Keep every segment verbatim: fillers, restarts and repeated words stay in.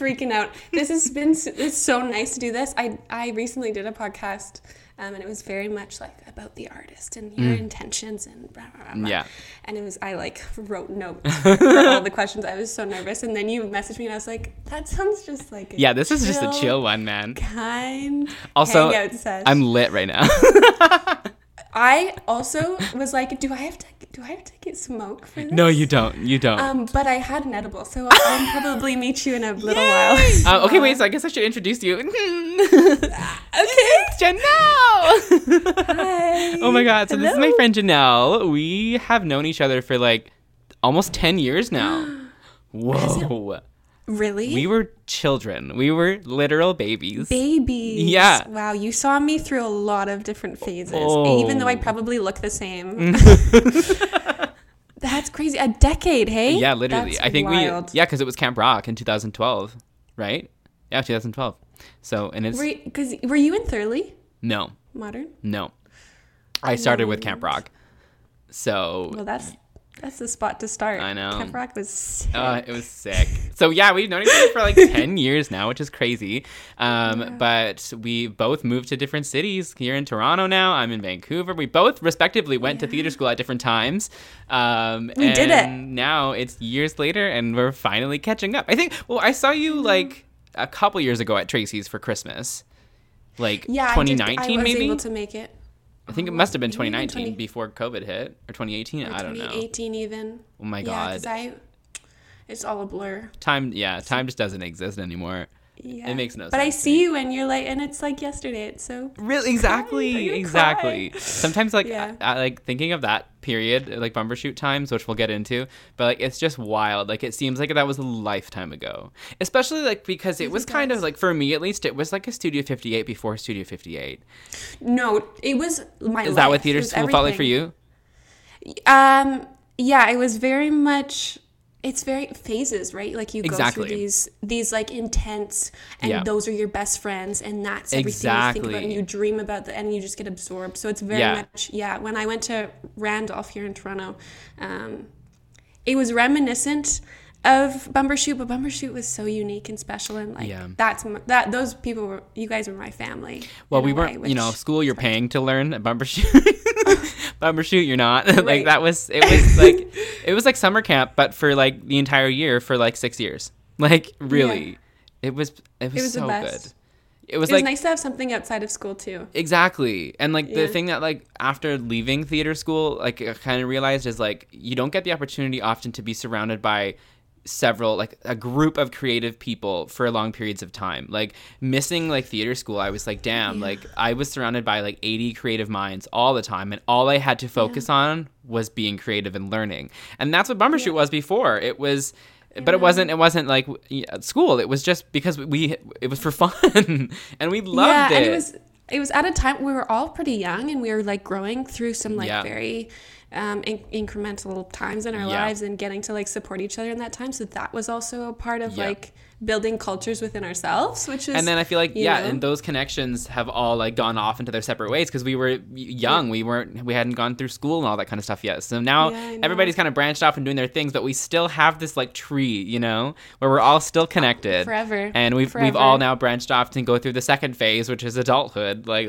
freaking out. This has been it's so nice to do this. I I recently did a podcast, um, and it was very much like about the artist and your mm. intentions and blah, blah, blah. Yeah. And it was, I like wrote notes for all the questions. I was so nervous. And then you messaged me and I was like, that sounds just like a yeah, this is chill, just a chill one, man. Kind. Also, I'm lit right now. I also was like, do I have to do I have to get smoke for this? No, you don't. You don't. Um, but I had an edible, so I'll probably meet you in a little Yay! While. Uh, okay, wait. So I guess I should introduce you. Okay, it's Janelle. Hi. Oh my God. So Hello. This is my friend Janelle. We have known each other for like almost ten years now. Whoa. Really? We were children. We were literal babies. Babies. Yeah. Wow, you saw me through a lot of different phases, oh. even though I probably look the same. That's crazy. A decade, hey? Yeah, literally. That's I think wild. We Yeah, cuz it was Camp Rock in twenty twelve, right? Yeah, twenty twelve. So, and it's Were you, cuz were you in Thurley? No. Modern? No. I, I started with Camp Rock. So Well, that's That's the spot to start. I know. Camp Rock was sick. Uh, it was sick. So, yeah, we've known each other for like ten years now, which is crazy. Um, yeah. But we both moved to different cities. You're in Toronto now. I'm in Vancouver. We both respectively went yeah. to theater school at different times. Um, we and did it. Now it's years later and we're finally catching up. I think, well, I saw you like a couple years ago at Tracy's for Christmas. Like yeah, twenty nineteen, I did, I was maybe? Able to make it. I think it must have been twenty nineteen twenty before COVID hit, or twenty eighteen. Or I don't know. twenty eighteen even. Oh my God. Yeah, because it's all a blur. Time, yeah, time just doesn't exist anymore. Yeah. It makes no but sense. But I see you and you're like, and it's like yesterday. It's so really exactly, exactly. Cry. Sometimes like yeah. I, I like thinking of that period, like Bumbershoot times, which we'll get into. But like it's just wild. Like it seems like that was a lifetime ago, especially like because it, it was does. kind of like for me at least, it was like a Studio fifty-eight before Studio fifty-eight. No, it was my. Is life. That what theater school felt like for you? Um. Yeah, it was very much. It's very phases, right? Like you exactly. go through these these like intense, and yeah. those are your best friends, and that's everything exactly. you think about, and you dream about, the, and you just get absorbed. So it's very yeah. much, yeah. When I went to Randolph here in Toronto, um, it was reminiscent of Bumbershoot, but Bumbershoot was so unique and special, and like yeah. that's my, that those people were you guys were my family. Well, we weren't, way, you know, school you're paying like, to learn at Bumbershoot. Bumbershoot, you're not right. like that was it was like it was like summer camp, but for like the entire year for like six years. Like really, yeah. it was it was, it was so good. It was, it was like, nice to have something outside of school too. Exactly. And like yeah. the thing that like after leaving theater school, like I kind of realized is like you don't get the opportunity often to be surrounded by several like a group of creative people for long periods of time. Like missing like theater school, I was like, damn, yeah. like I was surrounded by like eighty creative minds all the time, and all I had to focus yeah. on was being creative and learning. And that's what Bumbershoot yeah. was before. It was yeah. but it wasn't it wasn't like school. It was just because we it was for fun and we loved yeah, it. And it was it was at a time we were all pretty young and we were like growing through some like yeah. very Um, in- incremental times in our yeah. lives and getting to like support each other in that time. So that was also a part of yeah. like building cultures within ourselves, which is. And then I feel like yeah, know. and those connections have all like gone off into their separate ways because we were young, yeah. we weren't, we hadn't gone through school and all that kind of stuff yet. So now yeah, everybody's kind of branched off and doing their things, but we still have this like tree, you know, where we're all still connected forever. And we've forever. we've all now branched off and go through the second phase, which is adulthood. Like,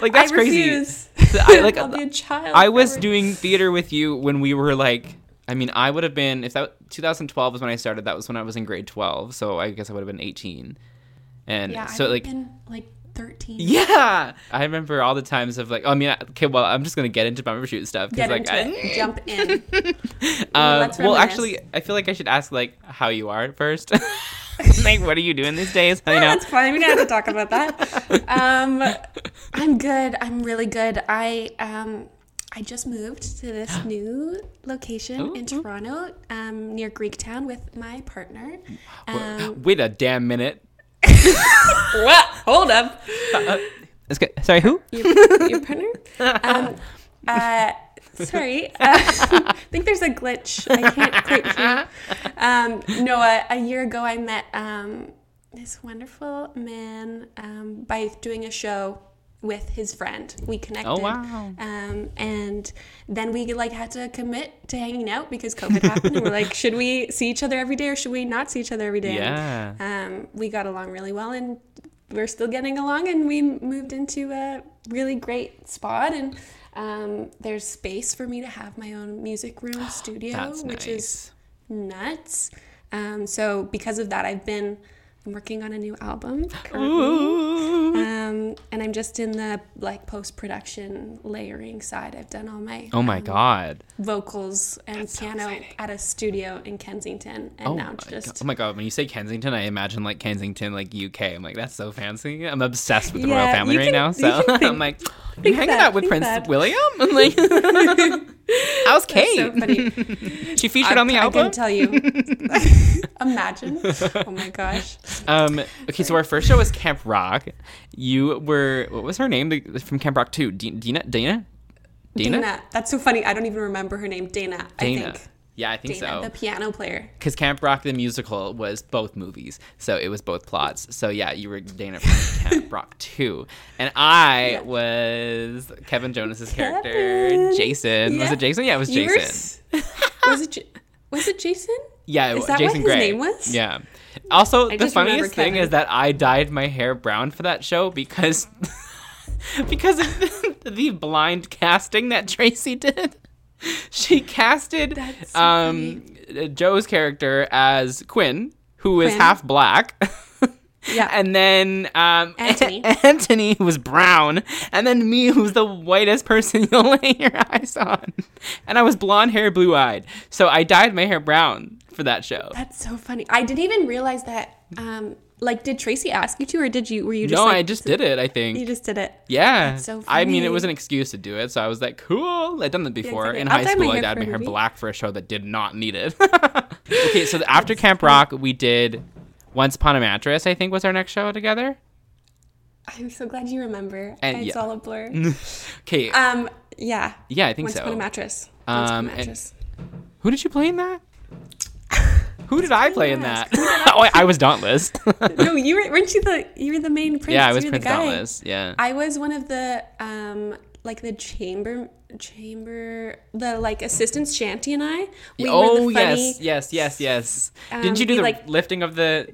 like that's I crazy. Refuse. I, like, I'll be a child. I was ever. doing theater with you when we were like, I mean, I would have been, if that twenty twelve was when I started, that was when I was in grade twelve. So I guess I would have been eighteen. And yeah, so I've like, been like thirteen. Yeah. I remember all the times of like, oh, I mean, okay, well, I'm just going to get into Bumbershoot stuff. Get like, into I, it. Jump in. um, well, actually, I feel like I should ask like how you are at first. Like, what are you doing these days? Yeah, that's fine. We don't have to talk about that. Um, I'm good. I'm really good. I um, I just moved to this new location ooh, in Toronto, um, near Greektown, with my partner. Um, Wait a damn minute. What? Hold up. Uh, uh, let's go. Sorry, who? Your, your partner. Um, uh, Sorry, uh, I think there's a glitch. I can't quite hear. Um, no, a, a year ago I met um, this wonderful man um, by doing a show with his friend. We connected. Oh, wow. Um, and then we like had to commit to hanging out because COVID happened. And we're like, should we see each other every day or should we not see each other every day? Yeah. And, um, we got along really well and we're still getting along, and we moved into a really great spot, and um, there's space for me to have my own music room studio, That's which nice. Is nuts. Um, so because of that, I've been I'm working on a new album currently, um, and I'm just in the like post-production layering side. I've done all my oh my um, god vocals and That's piano so at a studio in Kensington, and oh now just god. oh my god. When you say Kensington, I imagine like Kensington, like U K. I'm like, that's so fancy. I'm obsessed with the yeah, royal family can, right now. So think, I'm like, you hanging that, out with Prince that. William? I'm like, how's Kate? So funny. She featured I, on the I album. I can tell you. Imagine. Oh my gosh. Um, okay, so our first show was Camp Rock. You were, what was her name from Camp Rock two? D- Dina? Dana? Dana? Dana. That's so funny. I don't even remember her name. Dana, Dana. I think. Yeah, I think Dana, so. The piano player. Because Camp Rock the musical was both movies, so it was both plots. So yeah, you were Dana from Camp Rock two, and I yeah. was Kevin Jonas's Kevin. character, Jason. Yeah. Was it Jason? Yeah, it was Jason. Were... was it? J- was it Jason? Yeah, it was Jason Gray. Is that what his name was? Yeah. Also, I the funniest thing is that I dyed my hair brown for that show because because of the, the blind casting that Tracy did. She casted so um, Joe's character as Quinn, who Quinn. is half black. Yeah. And then um, Anthony. A- Anthony, who was brown. And then me, who's the whitest person you'll lay your eyes on. And I was blonde hair, blue eyed. So I dyed my hair brown for that show. That's so funny. I didn't even realize that. Um, like, did Tracy ask you to, or did you, were you just No, like, I just did it, I think. You just did it. Yeah. That's so funny. I mean, it was an excuse to do it. So I was like, cool. I'd done that before. Yeah, exactly. In I'll high school, I dyed my hair black for a show that did not need it. Okay, so after Camp Rock, we did Once Upon a Mattress, I think, was our next show together. I'm so glad you remember. And it's yeah. all a blur. Okay. Um. Yeah. Yeah, I think Once so. Once Upon a Mattress. Um, Once Upon a Mattress. Who did you play in that? Who did I play in that? Oh, I was Dauntless. No, you were, weren't you the you were the main prince? Yeah, I was Prince Dauntless. Yeah. I was one of the um like the chamber chamber the like assistants. Shanty and I. We oh were the funny, yes, yes, yes, yes. Um, Didn't you do the like, lifting of the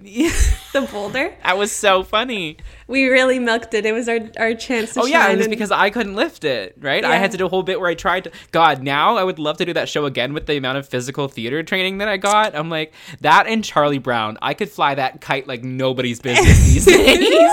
the boulder? That was so funny. We really milked it. It was our, our chance to oh, shine. Oh, yeah, it was because I couldn't lift it, right? Yeah. I had to do a whole bit where I tried to... God, now I would love to do that show again with the amount of physical theater training that I got. I'm like, that and Charlie Brown. I could fly that kite like nobody's business these days.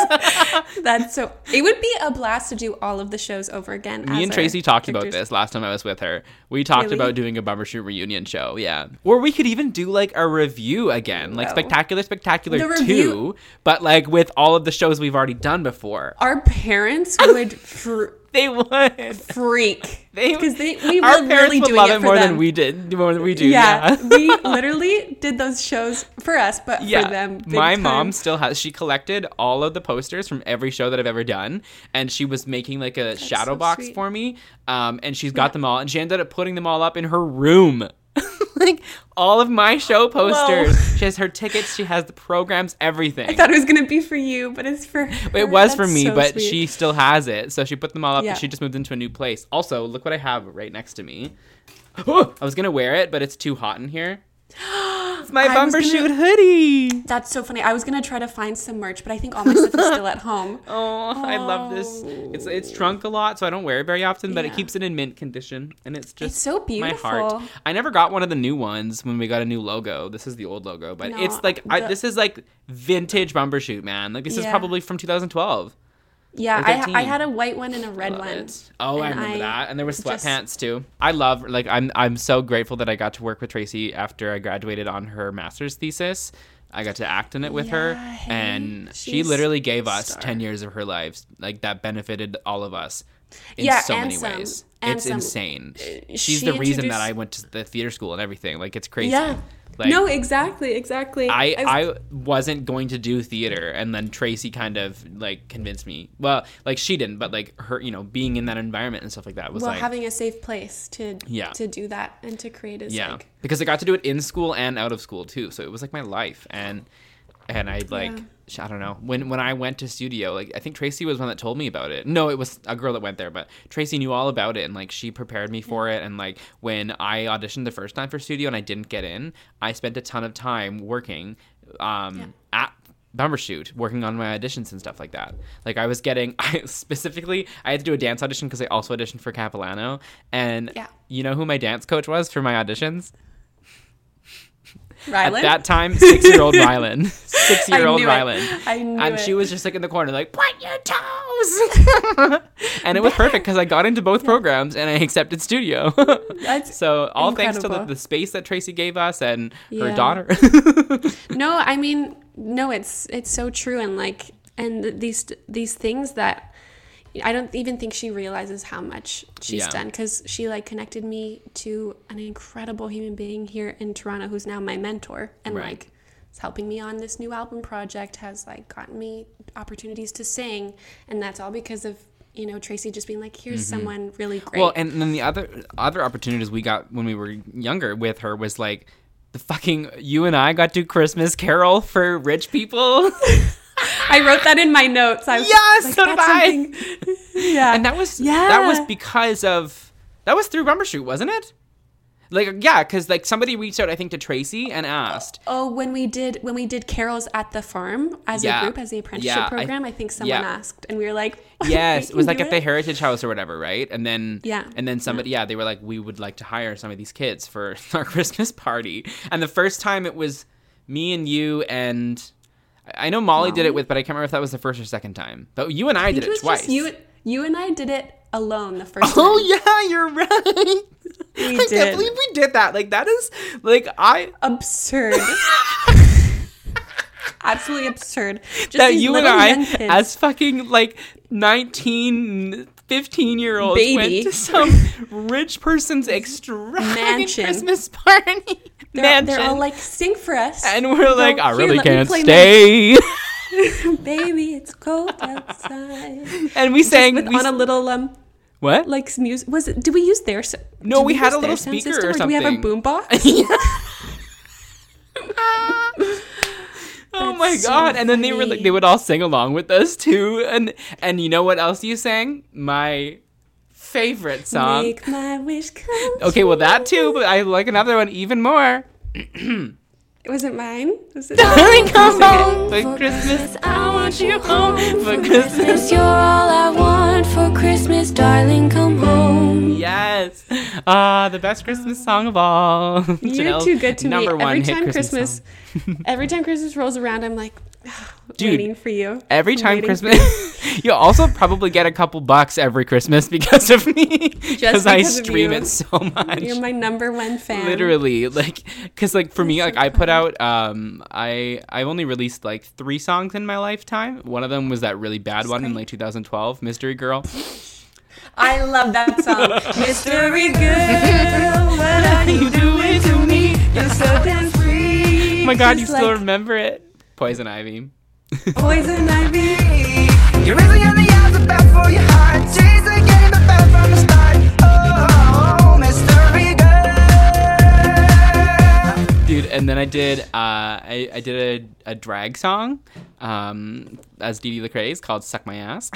That's so... It would be a blast to do all of the shows over again. Me as and Tracy talked characters. About this last time I was with her. We talked really? about doing a Bumbershoot reunion show, yeah. Or we could even do like a review again, like no. Spectacular Spectacular the two, review- but like with all of the shows we've already done before. Our parents would fr- they would freak they because they we were really doing love it, it for more them. Than we did more than we do yeah, yeah. We literally did those shows for us but yeah. for them my time. Mom still has she collected all of the posters from every show that I've ever done, and she was making like a That's shadow so box sweet. For me um and she's got yeah. them all, and she ended up putting them all up in her room. Like all of my show posters. Whoa. She has her tickets, she has the programs, everything. I thought it was gonna be for you, but it's for her. It was That's for me, so but sweet. She still has it. So she put them all up yeah. and she just moved into a new place. Also, look what I have right next to me. Oh, I was gonna wear it, but it's too hot in here. It's my Bumbershoot hoodie. That's so funny. I was gonna try to find some merch, but I think all my stuff is still at home. Oh, oh, I love this. It's it's shrunk a lot, so I don't wear it very often, but yeah. it keeps it in mint condition, and it's just it's so beautiful. My heart. I never got one of the new ones when we got a new logo. This is the old logo, but no, it's like the, I, this is like vintage Bumbershoot, man. Like this yeah. is probably from two thousand twelve. Yeah, I, I had a white one and a red one. It. Oh, I remember I that. And there were sweatpants just, too. I love, like, I'm I'm so grateful that I got to work with Tracy after I graduated on her master's thesis. I got to act in it with yeah, her. Hey, and she literally gave us star. ten years of her life. Like, that benefited all of us in yeah, so many some, ways. It's some. Insane. She's she the reason introduced... that I went to the theater school and everything. Like, it's crazy. Yeah. Like, no, exactly, exactly. I, I, was, I wasn't going to do theater, and then Tracy kind of, like, convinced me. Well, like, she didn't, but, like, her, you know, being in that environment and stuff like that was, well, like... Well, having a safe place to yeah. to do that and to create is, yeah. like... Because I got to do it in school and out of school, too, so it was, like, my life, and and I, like... Yeah. I don't know, when when I went to studio, like, I think Tracy was one that told me about it. No, it was a girl that went there, but Tracy knew all about it, and, like, she prepared me for it. And, like, when I auditioned the first time for studio and I didn't get in, I spent a ton of time working um, yeah. at Bumbershoot, working on my auditions and stuff like that. Like, I was getting, I specifically, I had to do a dance audition because I also auditioned for Capilano. And yeah. you know who my dance coach was for my auditions? Rylan? At that time, six-year-old Rylan. Six-year-old Rylan. It. I knew And it. She was just, like, in the corner, like, point your toes! And it was perfect because I got into both yeah. programs and I accepted studio. That's so all incredible. Thanks to the, the space that Tracy gave us and yeah. her daughter. No, I mean, no, it's it's so true. And, like, and these these things that I don't even think she realizes how much she's yeah. done, because she, like, connected me to an incredible human being here in Toronto who's now my mentor and right. like is helping me on this new album project, has, like, gotten me opportunities to sing, and that's all because of, you know, Tracy just being like, here's mm-hmm. someone really great. Well, and then the other other opportunities we got when we were younger with her was, like, the fucking you and I got to Christmas Carol for rich people. I wrote that in my notes. I was yes, like, so did I. Yeah, and that was yeah. that was because of that was through Bumbershoot, wasn't it? Like, yeah, because, like, somebody reached out, I think, to Tracy and asked. Oh, when we did when we did carols at the farm as yeah. a group, as the apprenticeship yeah, program, I, I think someone yeah. asked, and we were like, yes, it was like at it? the Heritage House or whatever, right? And then yeah, and then somebody yeah. yeah, they were like, we would like to hire some of these kids for our Christmas party, and the first time it was me and you and. I know Molly, Molly did it with, but I can't remember if that was the first or second time. But you and I, I did it, it was twice. Just you, you and I did it alone the first oh, time. Oh, yeah, you're right. We I did. can't believe we did that. Like, that is, like, I... Absurd. Absolutely absurd. Just that you and I, as fucking, like, nineteen, fifteen-year-olds went to some rich person's extravagant Christmas party. They're all, they're all like, sing for us. And we're and like, I really here, can't stay. Baby, it's cold outside. And we sang. With, we on a little, um, what? Like, music. Was it, did we use their so- No, we, we had a little speaker or, or something. Did we have a boombox? Oh my That's god! So and then funny. they were like, they would all sing along with us too, and and you know what else you sang? My favorite song. Make my wish come true. Okay, well that too, but I like another one even more. Was it mine? Was it Darling, come home for Christmas. I want you home for Christmas. You're all I want for Christmas. Darling, come home. Yes. Ah, uh, the best Christmas song of all. You're too good to number me. One every hit time Christmas, Christmas every time Christmas rolls around, I'm like, oh, dude, waiting for you. Every I'm time Christmas, you. You'll also probably get a couple bucks every Christmas because of me. Just because I stream it so much. You're my number one fan. Literally, like, because like for That's me, so like fun. I put out. Out, um, I I only released like three songs in my lifetime. One of them was that really bad That's one great. in like two thousand twelve, Mystery Girl. I love that song. Mystery Girl, what are you doing to me? You're so damn free. Oh my god, Just you like... still remember it. Poison Ivy. Poison Ivy. You're really on the odds about for your heart. She's a game about from the start. Oh, Mystery Girl. Dude, and then I did uh, I, I did a, a drag song um, as Dee Dee Lecrae's called Suck My Ass.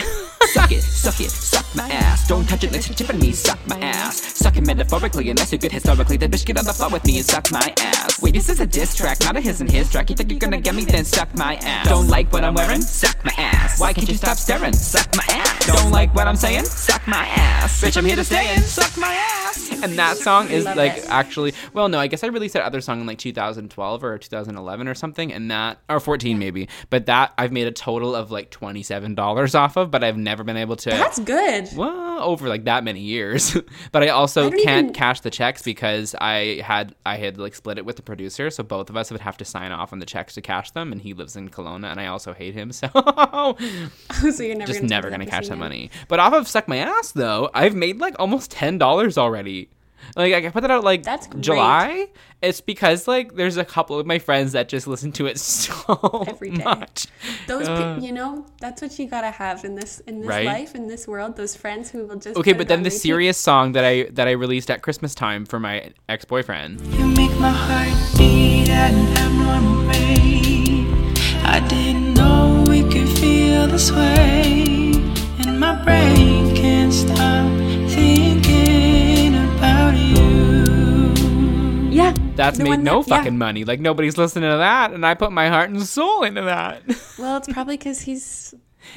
Suck it, suck it, suck my ass. Don't touch it, let's touch it for me. Suck my ass. Suck it metaphorically, and that's so good historically. The bitch get on the floor with me and suck my ass. Wait, this is a diss track, not a his and his track. You think you're gonna get me, then suck my ass. Don't like what I'm wearing? Suck my ass. Why can't you stop staring? Suck my ass. Don't like what I'm saying? Suck my ass. Bitch, I'm here to stay and suck my ass. And that song is like it. actually, well, no, I guess I released that other song in like two thousand twelve or two thousand eleven or something, and that, or fourteen maybe, but that I've made a total of like twenty-seven dollars off of, but I've never been able to. That's good. Well, over like that many years. But I also I can't even... cash the checks because I had I had like split it with the producer, so both of us would have to sign off on the checks to cash them, and he lives in Kelowna and I also hate him, so, so you're never just gonna never gonna cash that money. But off of Suck My Ass though, I've made like almost ten dollars already. Like, I put that out, like, That's July. It's because, like, there's a couple of my friends that just listen to it so every day. Much. Those, uh, pe- you know, that's what you gotta have in this in this right? life, in this world, those friends who will just... Okay, but then the serious people. song that I that I released at Christmas time for my ex-boyfriend. You make my heart beat at an abnormal rate. I didn't know way, and my brain can't stop thinking about you. Yeah. That's made no fucking money. Like, nobody's listening to that, and I put my heart and soul into that. Well, it's probably because he's...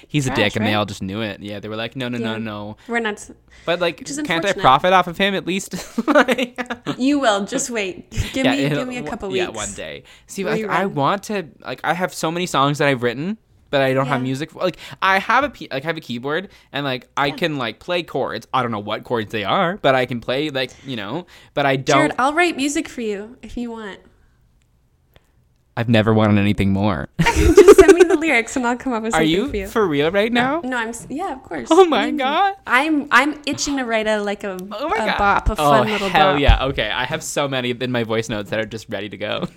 He's Trash, a dick, and right? they all just knew it. Yeah, they were like, no, no, yeah. no, no. We're not. But like, can't I profit off of him at least? like, you will. Just wait. Give yeah, me, give me a couple weeks. Yeah, one day. See, like, I want to. Like, I have so many songs that I've written, but I don't yeah. have music for. Like, I have a like, I have a keyboard, and like, I yeah. can like play chords. I don't know what chords they are, but I can play like you know. But I don't. Jared, I'll write music for you if you want. I've never wanted anything more. Just send me the lyrics and I'll come up with something for you. Are you for real right now? No, I'm. Yeah, of course. Oh my mm-hmm. god. I'm I'm itching to write a like a, oh my a god. bop, a fun oh, little bop. Oh yeah. Okay, I have so many in my voice notes that are just ready to go.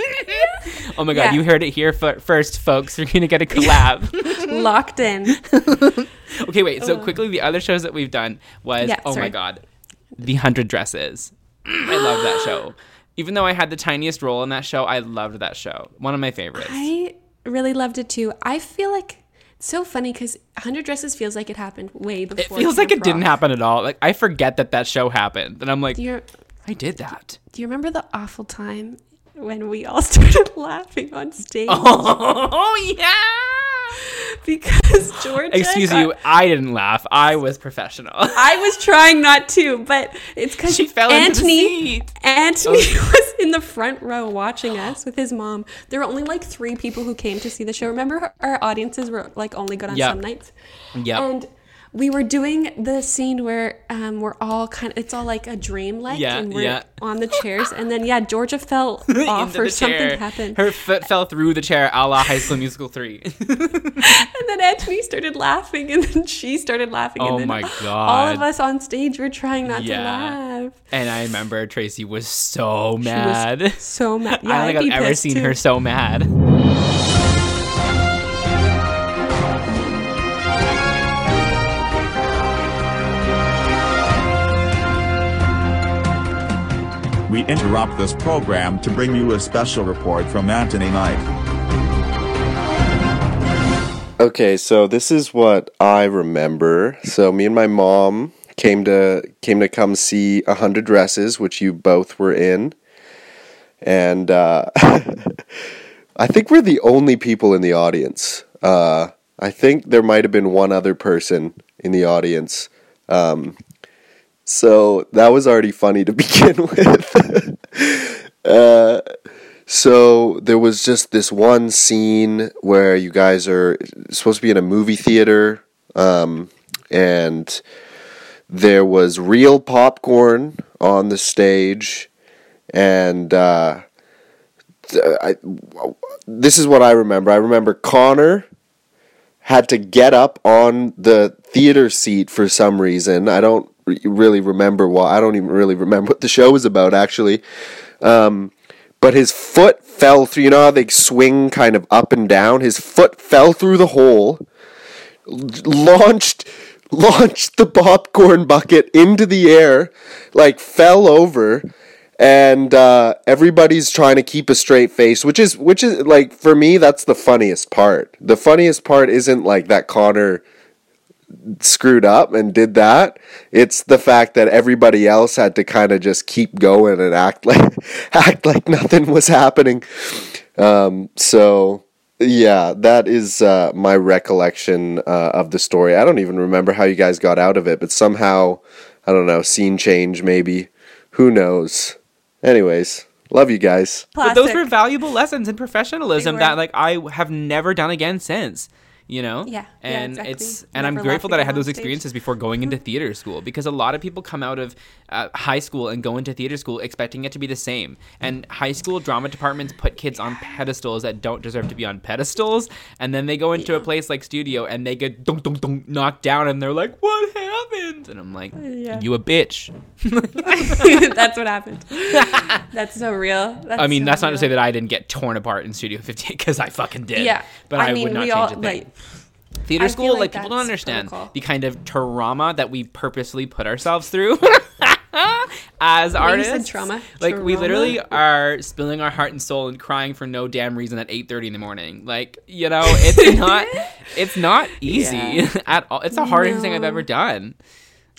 oh my god, yeah. you heard it here f- first, folks. You're gonna get a collab. Locked in. okay, wait. So quickly, the other shows that we've done was yeah, oh sorry. my god, The Hundred Dresses. I love that show. Even though I had the tiniest role in that show, I loved that show. One of my favorites. I really loved it too. I feel like it's so funny because one hundred Dresses feels like it happened way before. It feels like it didn't happen at all. Like I forget that that show happened, and I'm like, I did that. Do you remember the awful time when we all started laughing on stage? Oh yeah, because Georgia. Excuse got- you, I didn't laugh. I was professional. I was trying not to, but it's because she fell Anthony, into the seat. Anthony oh. was in the front row watching us with his mom. There were only like three people who came to see the show. Remember, our audiences were like only good on yep. some nights. Yeah. And we were doing the scene where um, we're all kind of, it's all like a dream like yeah, and we're yeah. on the chairs. And then, yeah, Georgia fell off or something happened. Her foot fell through the chair a la High School Musical three. And then Anthony started laughing and then she started laughing. Oh and then my God. All of us on stage were trying not yeah. to laugh. And I remember Tracy was so mad. She was so mad. Yeah, I don't think I've ever seen too. her so mad. We interrupt this program to bring you a special report from Anthony Knight. Okay, so this is what I remember. So me and my mom came to came to come see A Hundred Dresses, which you both were in. And uh, I think we're the only people in the audience. Uh, I think there might have been one other person in the audience. Um So that was already funny to begin with. uh, so there was just this one scene where you guys are supposed to be in a movie theater, um, and there was real popcorn on the stage, and uh, I, this is what I remember. I remember Connor had to get up on the theater seat for some reason. I don't really remember why. I don't even really remember what the show was about, actually. Um, but his foot fell through, you know how they swing kind of up and down? His foot fell through the hole, launched, launched the popcorn bucket into the air, like fell over, and uh, everybody's trying to keep a straight face, which is, which is like, for me, that's the funniest part. The funniest part isn't like that Connor screwed up and did that. It's the fact that everybody else had to kind of just keep going and act like act like nothing was happening. Um, so yeah, that is uh, my recollection uh, of the story. I don't even remember how you guys got out of it, but somehow, I don't know, scene change maybe. Who knows? Anyways, love you guys. Well, those were valuable lessons in professionalism that like I have never done again since. You know, yeah, and yeah, exactly. it's and Never I'm grateful that I had those experiences before going into theater school, because a lot of people come out of uh, high school and go into theater school expecting it to be the same. And high school drama departments put kids on pedestals that don't deserve to be on pedestals. And then they go into yeah. a place like Studio and they get dunk, dunk, dunk, knocked down and they're like, what happened? And I'm like, yeah. you a bitch. That's what happened. That's so real. That's I mean, so that's real. Not to say that I didn't get torn apart in Studio fifty-eight, because I fucking did. Yeah. But I, I mean, would not change all, a thing. Like, theater I school, like, like people don't understand protocol. The kind of trauma that we purposely put ourselves through. as artists. You said trauma. Like, trauma. We literally are spilling our heart and soul and crying for no damn reason at eight thirty in the morning. Like, you know, it's not it's not easy yeah. at all. It's the hardest no. thing I've ever done.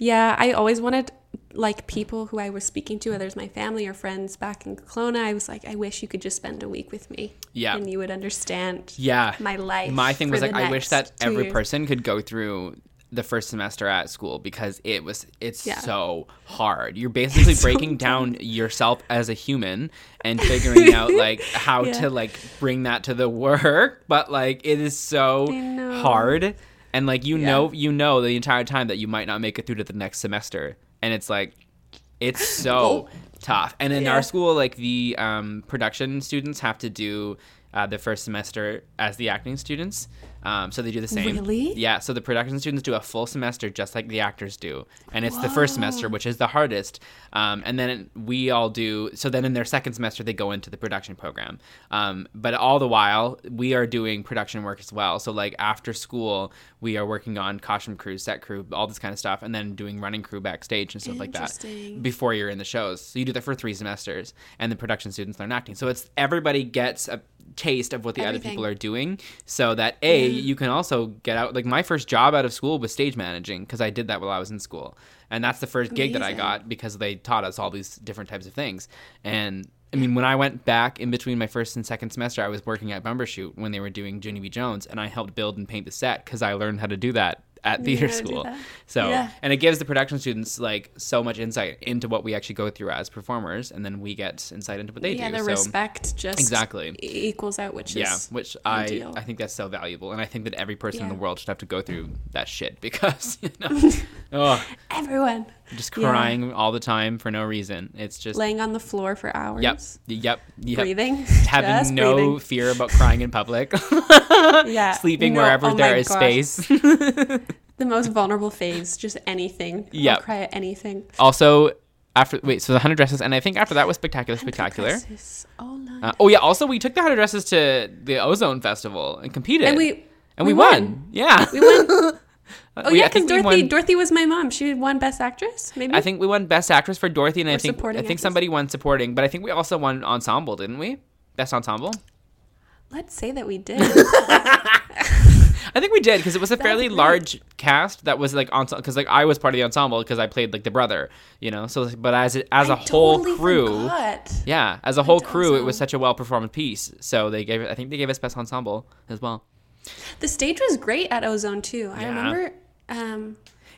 Yeah, I always wanted, like, people who I was speaking to, whether it's my family or friends back in Kelowna, I was like, I wish you could just spend a week with me. Yeah. And you would understand yeah. my life. My thing was, like, I wish that every years. person could go through the first semester at school, because it was it's yeah. so hard. You're basically it's breaking so down yourself as a human and figuring out, like, how yeah. to, like, bring that to the work. But, like, it is so hard. And, like, you yeah. know, you know the entire time that you might not make it through to the next semester. And it's, like, it's so tough. And in yeah. our school, like, the um, production students have to do uh, the first semester as the acting students. Um, so they do the same. Really? Yeah. So the production students do a full semester just like the actors do. And it's Whoa. the first semester, which is the hardest. Um, and then we all do. So then in their second semester, they go into the production program. Um, but all the while, we are doing production work as well. So, like, after school, we are working on costume crew, set crew, all this kind of stuff. And then doing running crew backstage and stuff like that before you're in the shows. So you do that for three semesters. And the production students learn acting. So it's everybody gets a taste of what the Everything. other people are doing, so that a you can also get out. Like, my first job out of school was stage managing, because I did that while I was in school, and that's the first Amazing. gig that I got, because they taught us all these different types of things. And I mean, when I went back in between my first and second semester, I was working at Bumbershoot when they were doing Junie B. Jones, and I helped build and paint the set, because I learned how to do that at theater yeah, school. So yeah. and it gives the production students, like, so much insight into what we actually go through as performers, and then we get insight into what they yeah, do. Yeah, the so, respect just exactly. equals out, which yeah, is which ideal. I I think that's so valuable, and I think that every person yeah. in the world should have to go through that shit, because, you know, oh, everyone just crying yeah. all the time for no reason. It's just laying on the floor for hours. Yep. Yep. yep. Breathing. Having just no breathing. fear about crying in public. yeah. Sleeping no, wherever oh there is God. space. The most vulnerable phase, just anything. Yeah. I'll cry at anything. Also, after wait, so the Hundred Dresses, and I think after that was Spectacular Spectacular. Oh, nice. uh, oh yeah. Also, we took the Hundred Dresses to the Ozone Festival and competed, and we and we, we won. won. Yeah. We won. Oh, we, yeah, because Dorothy won, Dorothy was my mom. She won Best Actress, maybe? I think we won Best Actress for Dorothy, and or I think I think actress. somebody won Supporting, but I think we also won Ensemble, didn't we? Best Ensemble? Let's say that we did. I think we did, because it was a fairly large cast that was, like, ensemble, because, like, I was part of the ensemble because I played, like, the brother, you know? So, but as a, as a I whole totally crew, forgot. yeah, as a whole crew, ensemble. it was such a well-performed piece, so they gave I think they gave us Best Ensemble as well. The stage was great at Ozone too. I yeah. remember. Um,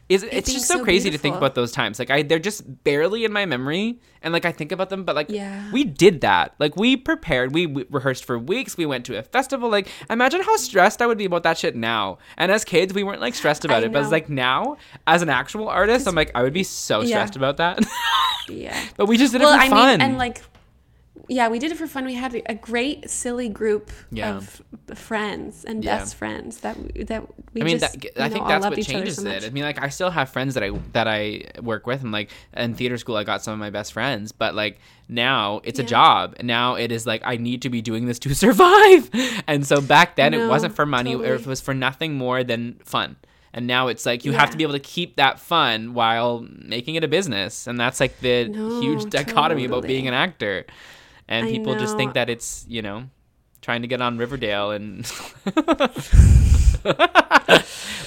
Is it, it's just so, so crazy beautiful. to think about those times. Like, I, they're just barely in my memory, and, like, I think about them. But, like, yeah. we did that. Like, we prepared. We, we rehearsed for weeks. We went to a festival. Like, imagine how stressed I would be about that shit now. And as kids, we weren't, like, stressed about I it. Know. But it's like now, as an actual artist, I'm like, I would be so stressed yeah. about that. yeah. But we just did well, it for I fun. Mean, and like. Yeah, we did it for fun. We had a great, silly group yeah. of friends and yeah. best friends that we, that we I mean, just. That, I know, think that's what changes so it. I mean, like, I still have friends that I that I work with, and, like, in theater school, I got some of my best friends. But, like, now it's yeah. a job. Now it is like, I need to be doing this to survive. And so back then, no, it wasn't for money. Totally. It was for nothing more than fun. And now it's like you yeah. have to be able to keep that fun while making it a business, and that's, like, the no, huge dichotomy totally. about being an actor. And people just think that it's, you know, trying to get on Riverdale and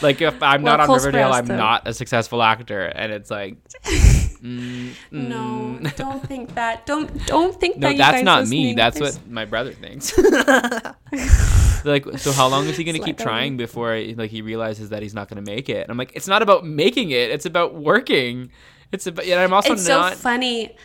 like, if I'm well, not on Riverdale, I'm though. not a successful actor. And it's like, mm, mm. no, don't think that. Don't don't think no, that. No, that's you guys not me. That's There's... what my brother thinks. Like, so how long is he going to keep like trying before, like, he realizes that he's not going to make it? And I'm like, it's not about making it. It's about working. It's about. And I'm also it's not. It's so funny.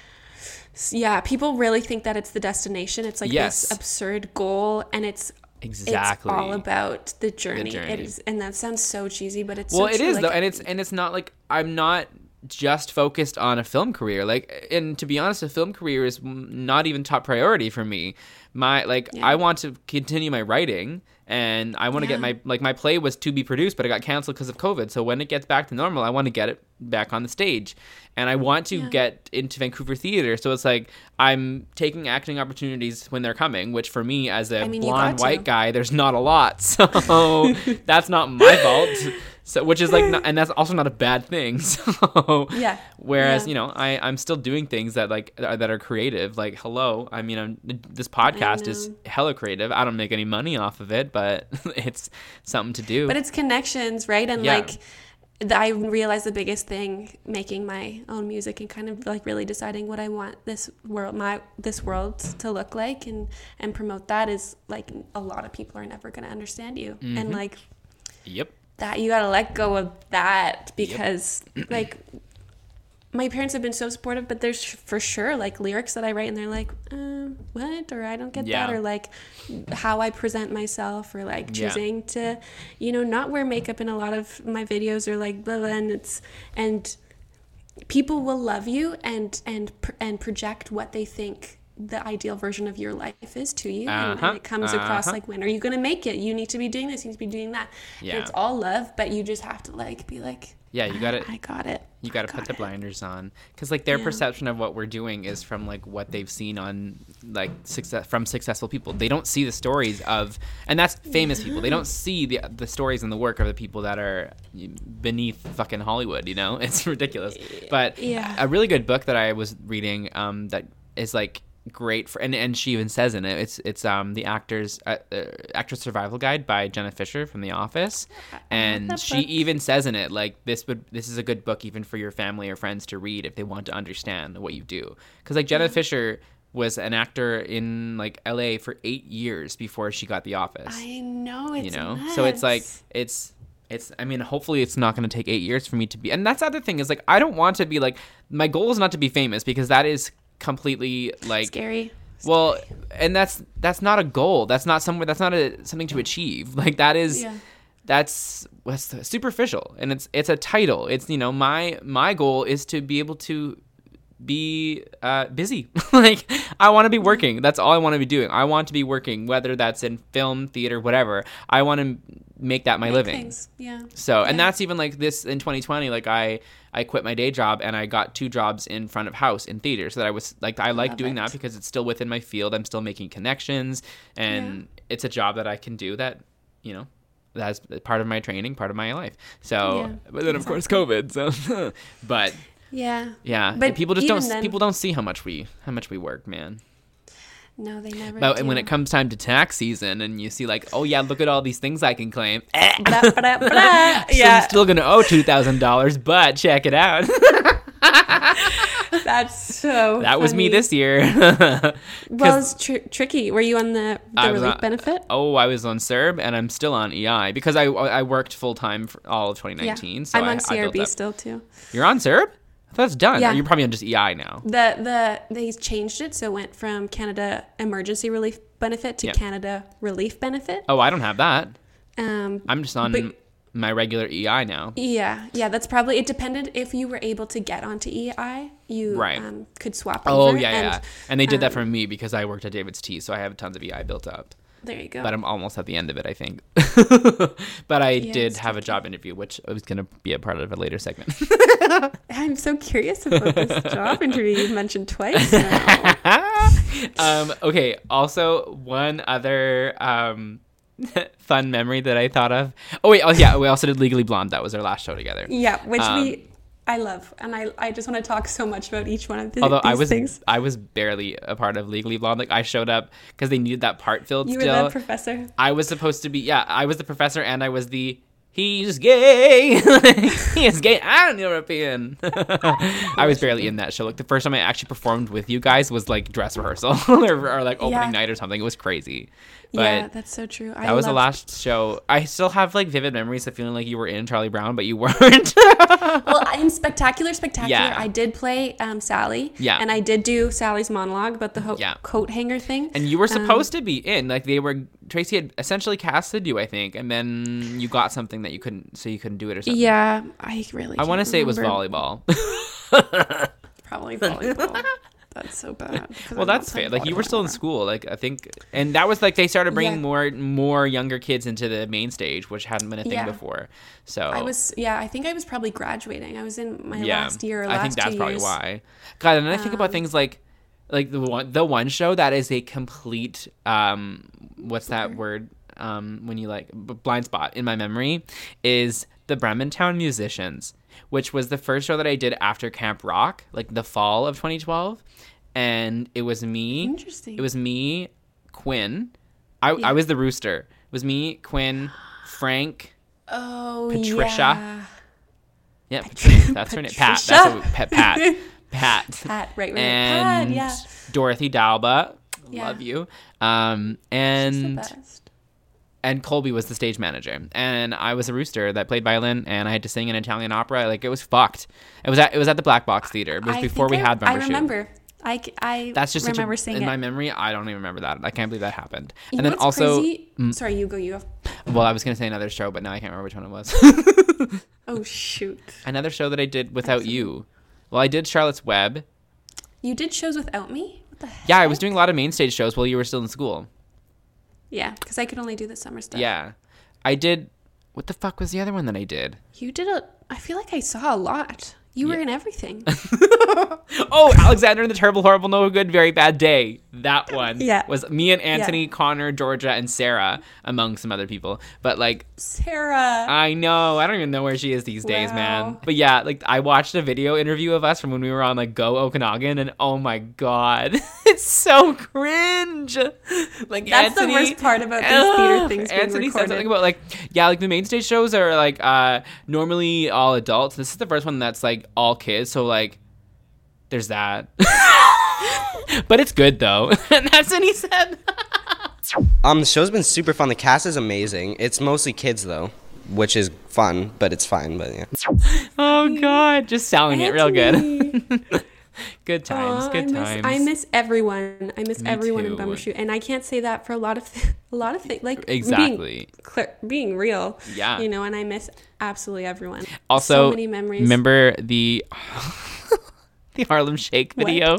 Yeah, people really think that it's the destination. It's like yes. this absurd goal, and it's exactly it's all about the journey. The journey. It is, and that sounds so cheesy, but it's well, so it true. is like, though, and it's and it's not like I'm not just focused on a film career. Like, and to be honest, a film career is not even top priority for me. My like, yeah. I want to continue my writing. And I want to yeah. get my, like, my play was to be produced, but it got canceled because of COVID. So when it gets back to normal, I want to get it back on the stage. And I want to yeah. get into Vancouver theater. So it's like I'm taking acting opportunities when they're coming, which for me as a I mean, blonde white guy, there's not a lot. So that's not my fault. So, which is like, not, and that's also not a bad thing. So, yeah. Whereas, yeah. you know, I, I'm still doing things that like, that are creative. Like, hello, I mean, I'm, this podcast is hella creative. I don't make any money off of it, but it's something to do. But it's connections, right? And yeah. like, I realized the biggest thing making my own music and kind of like really deciding what I want this world, my, this world to look like and, and promote that is like, a lot of people are never going to understand you. Mm-hmm. And like, yep. that you gotta let go of that because yep. like my parents have been so supportive, but there's for sure like lyrics that I write and they're like uh, what, or I don't get yeah. that, or like how I present myself, or like choosing yeah. to, you know, not wear makeup in a lot of my videos, or like blah, blah, and it's and people will love you and and and project what they think the ideal version of your life is to you, uh-huh, and, and it comes uh-huh. across like, when are you gonna make it? You need to be doing this, you need to be doing that. Yeah. And it's all love, but you just have to like be like, yeah, you got it. I got it. You got to put the blinders on, because like their yeah. perception of what we're doing is from like what they've seen on like success from successful people. They don't see the stories of, and that's famous yeah. people. They don't see the the stories and the work of the people that are beneath fucking Hollywood. You know, it's ridiculous. But yeah. a really good book that I was reading um, that is like. Great for and, and she even says in it it's it's um the actors uh, uh, actress survival guide by Jenna Fisher from The Office, and she even says in it like this would this is a good book even for your family or friends to read if they want to understand what you do, because like Jenna mm-hmm. Fisher was an actor in like L A for eight years before she got The Office. I know, it's you know nuts. So it's like it's It's, I mean, hopefully it's not going to take eight years for me to be, and that's the other thing is like, I don't want to be like, my goal is not to be famous, because that is completely like scary. Well, scary. And that's, that's not a goal. That's not somewhere, that's not a, something to achieve. Like that is, yeah. that's, that's superficial, and it's, it's a title. It's, you know, my, my goal is to be able to be uh, busy. Like I want to be working. That's all I want to be doing. I want to be working, whether that's in film, theater, whatever. I want to make that my make living. Things. Yeah. So, yeah. and that's even like this in twenty twenty, like I, I quit my day job and I got two jobs in front of house in theater. So that I was like, I like Love doing it. That because it's still within my field. I'm still making connections, and yeah. it's a job that I can do that, you know, that's part of my training, part of my life. So, yeah. but then exactly. of course COVID. So, but yeah. Yeah. But and people just don't, then, people don't see how much we, how much we work, man. No, they never but, do. And when it comes time to tax season and you see like, oh yeah, look at all these things I can claim. Blah, blah, blah, blah. Yeah. So I'm still going to owe two thousand dollars, but check it out. That's so That funny. Was me this year. Well, it's tr- tricky. Were you on the, the relief on, benefit? Oh, I was on CERB, and I'm still on E I because I I worked full-time for all of twenty nineteen. Yeah. So I'm on I, C E R B I still too. You're on C E R B? That's done. Yeah. You're probably on just E I now. The the they changed it, so it went from Canada Emergency Relief Benefit to yeah. Canada Relief Benefit. Oh, I don't have that. Um, I'm just on but, my regular E I now. Yeah, yeah. That's probably it. Depended if you were able to get onto E I, you right. um, could swap over. Oh yeah, and, yeah. And they did um, that for me because I worked at David's Tea, so I have tons of E I built up. There you go. But I'm almost at the end of it, I think. But I yeah, did have tricky. A job interview, which I was going to be a part of a later segment. I'm so curious about this job interview you've mentioned twice now. um, okay. Also, one other um, fun memory that I thought of. Oh, wait. Oh, yeah. We also did Legally Blonde. That was our last show together. Yeah, which um, we... I love, and I I just want to talk so much about each one of the, Although these I was, things. Although I was barely a part of Legally Blonde. Like I showed up because they needed that part filled. You still. You were the professor. I was supposed to be, yeah, I was the professor, and I was the, he's gay, he is gay, I'm European. I was barely in that show. Like the first time I actually performed with you guys was like dress rehearsal or, or like opening yeah. night or something. It was crazy. But yeah, that's so true. I that was loved- the last show. I still have like vivid memories of feeling like you were in Charlie Brown, but you weren't. Well, in Spectacular Spectacular, yeah. I did play um, Sally. Yeah. And I did do Sally's monologue about the ho- yeah. coat hanger thing. And you were supposed um, to be in. Like they were, Tracy had essentially casted you, I think. And then you got something that you couldn't, so you couldn't do it or something. Yeah, I really I want to say it was volleyball. Probably volleyball. That's so bad. Well, I'm that's fair. Like you were still in school. Like I think, and that was like they started bringing yeah. more more younger kids into the main stage, which hadn't been a thing yeah. before. So I was, yeah, I think I was probably graduating. I was in my yeah, last year. Or last I think that's probably years. Why. God, and then um, I think about things like, like the one the one show that is a complete um, what's that word um, when you like blind spot in my memory is the Bremerton Musicians, which was the first show that I did after Camp Rock, like the fall of twenty twelve. And it was me. Interesting. It was me, Quinn. I, yeah. I was the rooster. It was me, Quinn, Frank, oh, Patricia. Yeah, yeah Pat- that's her name. Pat. That's we, Pat. Pat. Pat. Pat, right, right. And Pat, yeah. Dorothy Dalba. Yeah. Love you. Um, and she's the best. And Colby was the stage manager, and I was a rooster that played violin, and I had to sing an Italian opera. Like, it was fucked. It was at it was at the Black Box Theater. It was I before we I, had Bumbershoot. I remember. I, I That's just remember such a, seeing in it. In my memory, I don't even remember that. I can't believe that happened. You and then also, mm, sorry, you go, you go. Well, I was gonna say another show, but now I can't remember which one it was. Oh shoot! Another show that I did without Excellent. you. Well, I did Charlotte's Web. You did shows without me. What the heck? Yeah, I was doing a lot of main stage shows while you were still in school. Yeah, because I could only do the summer stuff. Yeah. I did... What the fuck was the other one that I did? You did a... I feel like I saw a lot. You yeah. were in everything. Oh, Alexander and the Terrible, Horrible, No Good, Very Bad Day. That one. Yeah. Was me and Anthony, yeah. Connor, Georgia, and Sarah, among some other people. But, like... Sarah. I know. I don't even know where she is these days, wow. man. But, yeah, like, I watched a video interview of us from when we were on, like, Go Okanagan, and oh, my God. It's so cringe. Like, that's Anthony, the worst part about these uh, theater things being Anthony recorded. Said something about, like, yeah, like, the main stage shows are, like, uh, normally all adults. This is the first one that's, like, all kids, so, like, there's that. But it's good, though. And that's what he said. um, the show's been super fun. The cast is amazing. It's mostly kids, though, which is fun, but it's fine, but yeah. Oh, God. Just selling it real good. Good times, Aww, good times. I miss, I miss everyone. I miss Me everyone too. in Bumbershoot, and I can't say that for a lot of th- a lot of things. Like exactly being, clear, being real. Yeah, you know, and I miss absolutely everyone. Also, so many memories. Remember the the Harlem Shake video,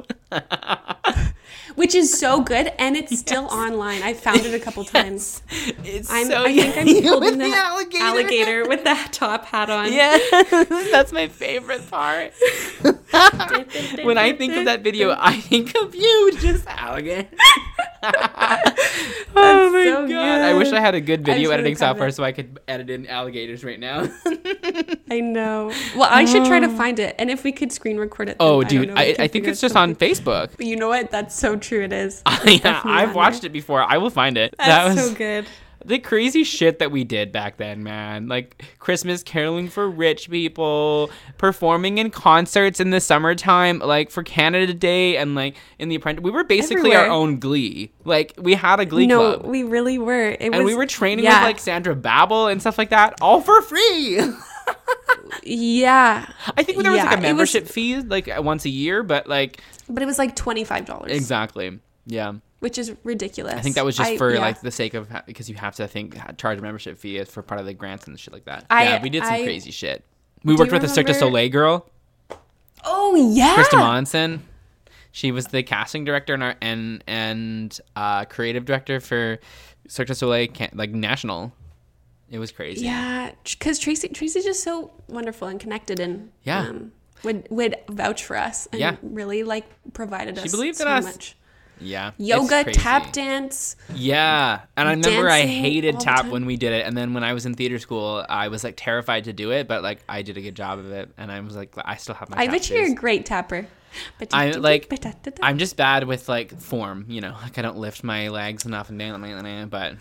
which is so good, and it's yes. still online. I found it a couple yes. times. It's I'm, so I think I'm holding the alligator. alligator with that top hat on. Yeah, that's my favorite part. When I think of that video, I think of you, just alligator. Oh my so god! Good. I wish I had a good video editing software so I could edit in alligators right now. I know. Well, I should try to find it, and if we could screen record it. Oh, dude, I, I, I think it's just something. on Facebook. You know what? That's so true. It is. Yeah, I've watched there. it before. I will find it. That's that was so good. The crazy shit that we did back then, man. Like Christmas caroling for rich people, performing in concerts in the summertime, like for Canada Day and like in the Apprentice. We were basically Everywhere. our own Glee. Like we had a Glee no, club. No, we really were. It and was, we were training yeah. with like Sandra Babel and stuff like that, all for free. Yeah. I think there was yeah, like a membership was, fee like once a year, but like. But it was like twenty-five dollars. Exactly. Yeah. Which is ridiculous. I think that was just I, for yeah. like the sake of because you have to I think charge a membership fee for part of the grants and shit like that. I, yeah, we did some I, crazy shit. We worked with remember? the Cirque du Soleil girl. Oh yeah, Krista Monson. She was the casting director and our, and and uh, creative director for Cirque du Soleil like national. It was crazy. Yeah, because Tracy Tracy's just so wonderful and connected and yeah um, would would vouch for us and yeah. really like provided us. She believed so in us. Much. Yeah. Yoga, tap dance. Yeah. And I remember I hated tap when we did it. And then when I was in theater school, I was like terrified to do it, but like I did a good job of it. And I was like, I still have my I tap bet days. You're a great tapper. I'm like, I'm just bad with like form, you know, like I don't lift my legs enough and down, but.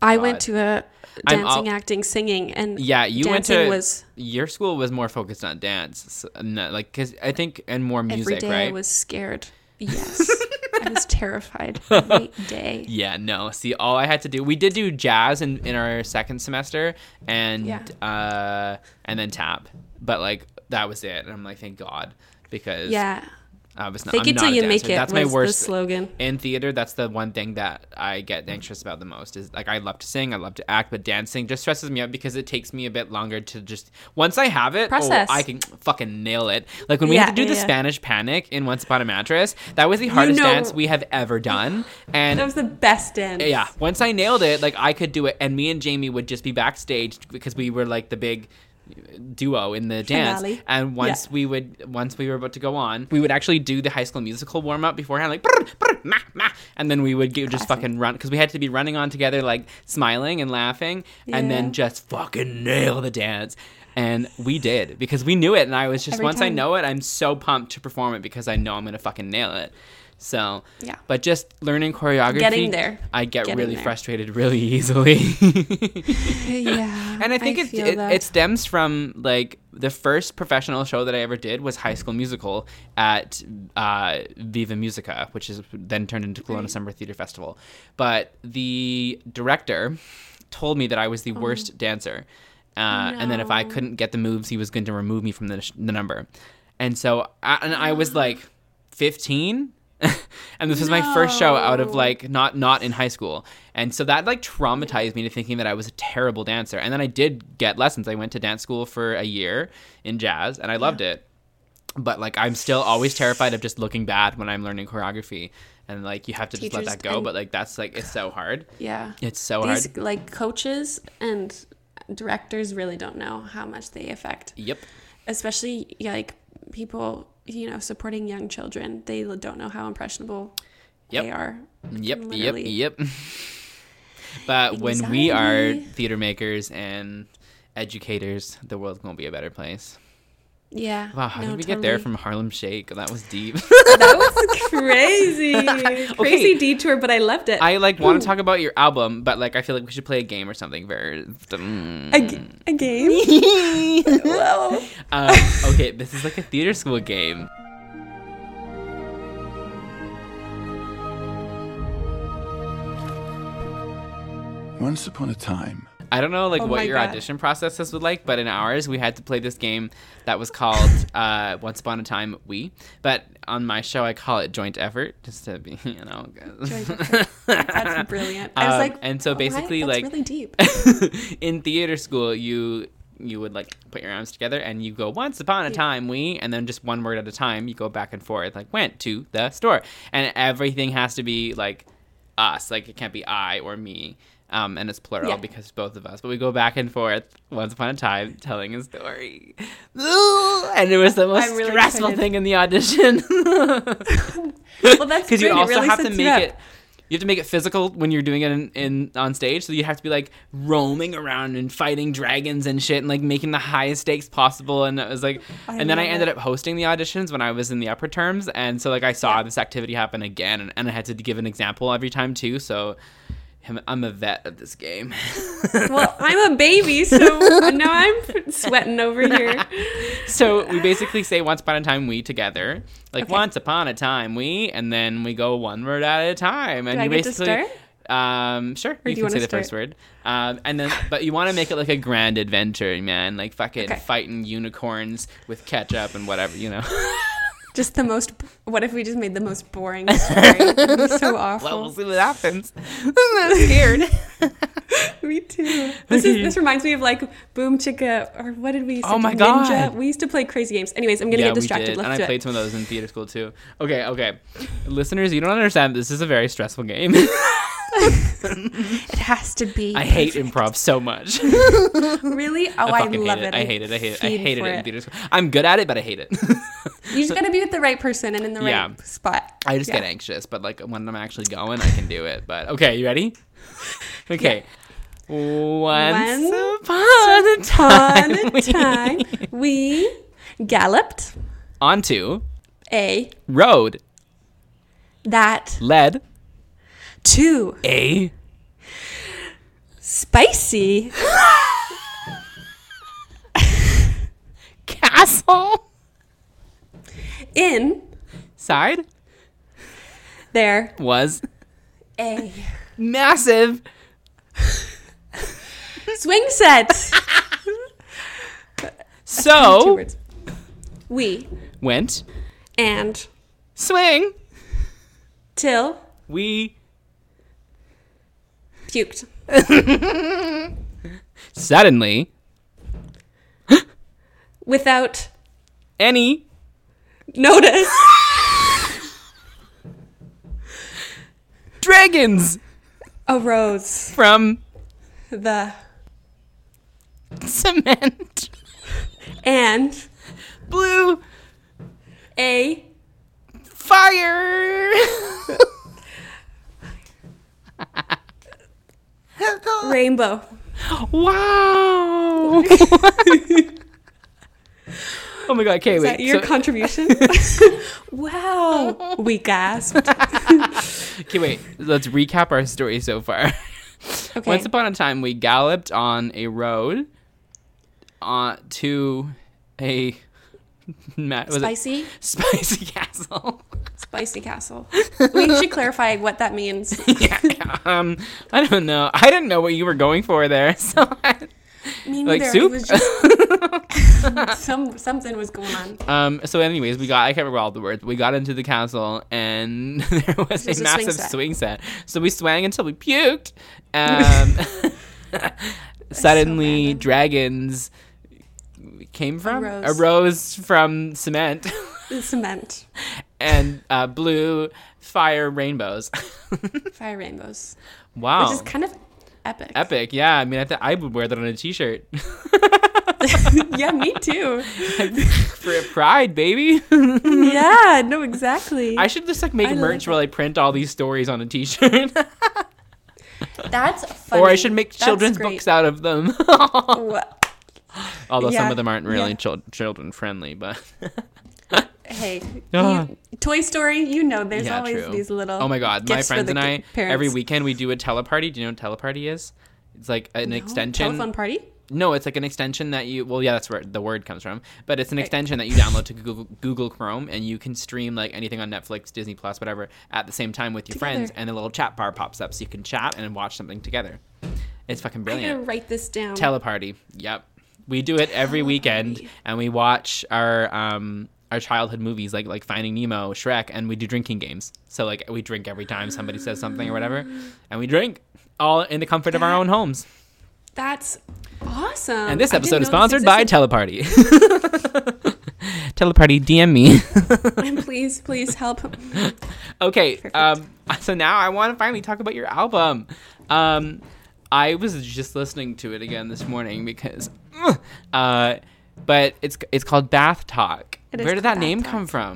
I God. went to a dancing, all, acting, singing, and yeah, you dancing went to was your school was more focused on dance, so, no, like because I think and more music, every day right? I was scared. Yes. I was terrified every day. Yeah, no. See, all I had to do, we did do jazz in, in our second semester and yeah. uh, and then tap. But, like, that was it. And I'm like, thank God. Because yeah. I was not, Fake I'm it till you dancer. make it that's was my worst the slogan. In theater, that's the one thing that I get anxious about the most is, like, I love to sing. I love to act. But dancing just stresses me out because it takes me a bit longer to just, once I have it, oh, I can fucking nail it. Like, when we yeah, had to do yeah, the yeah. Spanish Panic in Once Upon a Mattress, that was the hardest you know, dance we have ever done. And that was the best dance. Yeah. Once I nailed it, like, I could do it. And me and Jamie would just be backstage because we were, like, the big duo in the dance. Finale. And once yeah. we would, once we were about to go on, we would actually do the High School Musical warm up beforehand, like brr, brr, ma, ma, and then we would get, just fucking run because we had to be running on together, like smiling and laughing, yeah. and then just fucking nail the dance. And we did because we knew it, and I was just Every once time. I know it, I'm so pumped to perform it because I know I'm gonna fucking nail it. So yeah, but just learning choreography, getting there, I get getting really there. frustrated really easily. Yeah, and I think I it, it, it stems from like the first professional show that I ever did was High School Musical at uh, Viva Musica, which is then turned into Kelowna right. Summer Theatre Festival. But the director told me that I was the oh. worst dancer. Uh, no. And then if I couldn't get the moves, he was going to remove me from the, sh- the number. And so I, and I was like fifteen. And this was no. my first show out of like not not in high school. And so that like traumatized me to thinking that I was a terrible dancer. And then I did get lessons. I went to dance school for a year in jazz and I loved yeah. it. But like I'm still always terrified of just looking bad when I'm learning choreography. And like you have to Teachers just let that go. And, but like that's like it's so hard. Yeah. It's so These, hard. Like coaches and directors really don't know how much they affect. Yep. Especially like people, you know, supporting young children. They don't know how impressionable yep. they are. Yep. Literally. Yep. Yep. But exactly. when we are theater makers and educators, the world's gonna be a better place. Yeah. Wow, how no, did we totally. get there from Harlem Shake? That was deep. That was crazy. Crazy okay. detour, but I loved it. I like want to talk about your album, but like I feel like we should play a game or something. Very mm. a, g- a game. Whoa. Um, okay, this is like a theater school game. Once upon a time. I don't know like oh what your God. audition processes would like, but in ours we had to play this game that was called uh, Once Upon a Time We. But on my show I call it Joint Effort, just to be, you know. Joint effort. That's brilliant. Um, I was like, and so basically oh, that's like really deep. In theater school, you you would like put your arms together and you go once upon a yeah. time we, and then just one word at a time you go back and forth like went to the store, and everything has to be like us, like it can't be I or me. Um, and it's plural yeah. because both of us. But we go back and forth once upon a time telling a story. Ooh, and it was the most really stressful excited. thing in the audition. Well, that's because you also really have to make it. You have to make it physical when you're doing it in, in on stage. So you have to be like roaming around and fighting dragons and shit, and like making the highest stakes possible. And it was like, I and then I ended it. up hosting the auditions when I was in the upper terms, and so like I saw yeah. this activity happen again, and, and I had to give an example every time too. So. I'm a vet of this game. Well, I'm a baby, so now I'm sweating over here. So we basically say once upon a time we together. Like okay. once upon a time we, and then we go one word at a time. And Do you I get basically to start? Um sure. Or you can you say the start? first word. Um and then but you want to make it like a grand adventure, man. Like fucking okay. fighting unicorns with ketchup and whatever, you know. Just the most, what if we just made the most boring story? It would be so awful. Well, we'll see what happens. I'm scared. Me too. This okay. is this reminds me of like Boom Chicka, or what did we used to oh do? Oh my God. Ninja. We used to play crazy games. Anyways, I'm going to yeah, get distracted. Did. Let's and do I played it. some of those in theater school too. Okay, okay. Listeners, you don't understand. This is a very stressful game. It has to be. I hate improv so much. Really? Oh, I, I love it. it. I hate it. I hate it. I hate it in theater school. I'm good at it, but I hate it. You just gotta be with the right person and in the yeah. right spot. I just yeah. get anxious, but like when I'm actually going, I can do it. But okay, you ready? Okay. Yeah. Once, Once upon a time, upon a time we... we galloped onto a road that led to a spicy castle inside. There was a massive swing set. So we went and swing till we puked. Suddenly, without any notice, dragons arose from the cement and blew a fire. Rainbow. Wow. Oh my god, okay, wait. Is that your so- contribution? Wow, we gasped. Okay, wait. Let's recap our story so far. Okay. Once upon a time, we galloped on a road uh, to a... Matt, was spicy? It? Spicy castle. Spicy castle. We should clarify what that means. Yeah, um, I don't know. I didn't know what you were going for there. So I, Me neither. Like soup? It was just, some, something was going on. Um. So anyways, we got, I can't remember all the words. We got into the castle and there was, was a, a massive swing set. swing set. So we swang until we puked. Um, suddenly, so dragons... came from arose, arose from cement cement and uh blew fire rainbows. Fire rainbows. Wow, which is kind of epic epic. Yeah, I mean, i, th- I would wear that on a t-shirt. Yeah, me too. For pride, baby. Yeah, no, exactly. I should just like make I merch like where I like, print all these stories on a t-shirt. That's funny. Or I should make children's books out of them. What? Although yeah, some of them aren't really yeah. ch- children friendly, but hey, you, Toy Story, you know, there's yeah, always true. These little. Oh my god, my friends and I, parents. Every weekend we do a teleparty. Do you know what teleparty is? It's like an no. extension. Telephone party? No, it's like an extension that you. Well, yeah, that's where the word comes from. But it's an right. extension that you download to Google, Google Chrome, and you can stream like anything on Netflix, Disney Plus, whatever, at the same time with your together. friends, and a little chat bar pops up, so you can chat and watch something together. It's fucking brilliant. I'm gonna write this down. Teleparty. Yep. We do it every weekend, and we watch our um, our childhood movies like like Finding Nemo, Shrek, and we do drinking games. So like we drink every time somebody says something or whatever, and we drink all in the comfort that, of our own homes. That's awesome. And this episode is sponsored by Teleparty. Teleparty, D M me. And please, please help. Okay, um, so now I want to finally talk about your album. Um, I was just listening to it again this morning because. Uh, but it's it's called Bath Talk. Where did that name come from?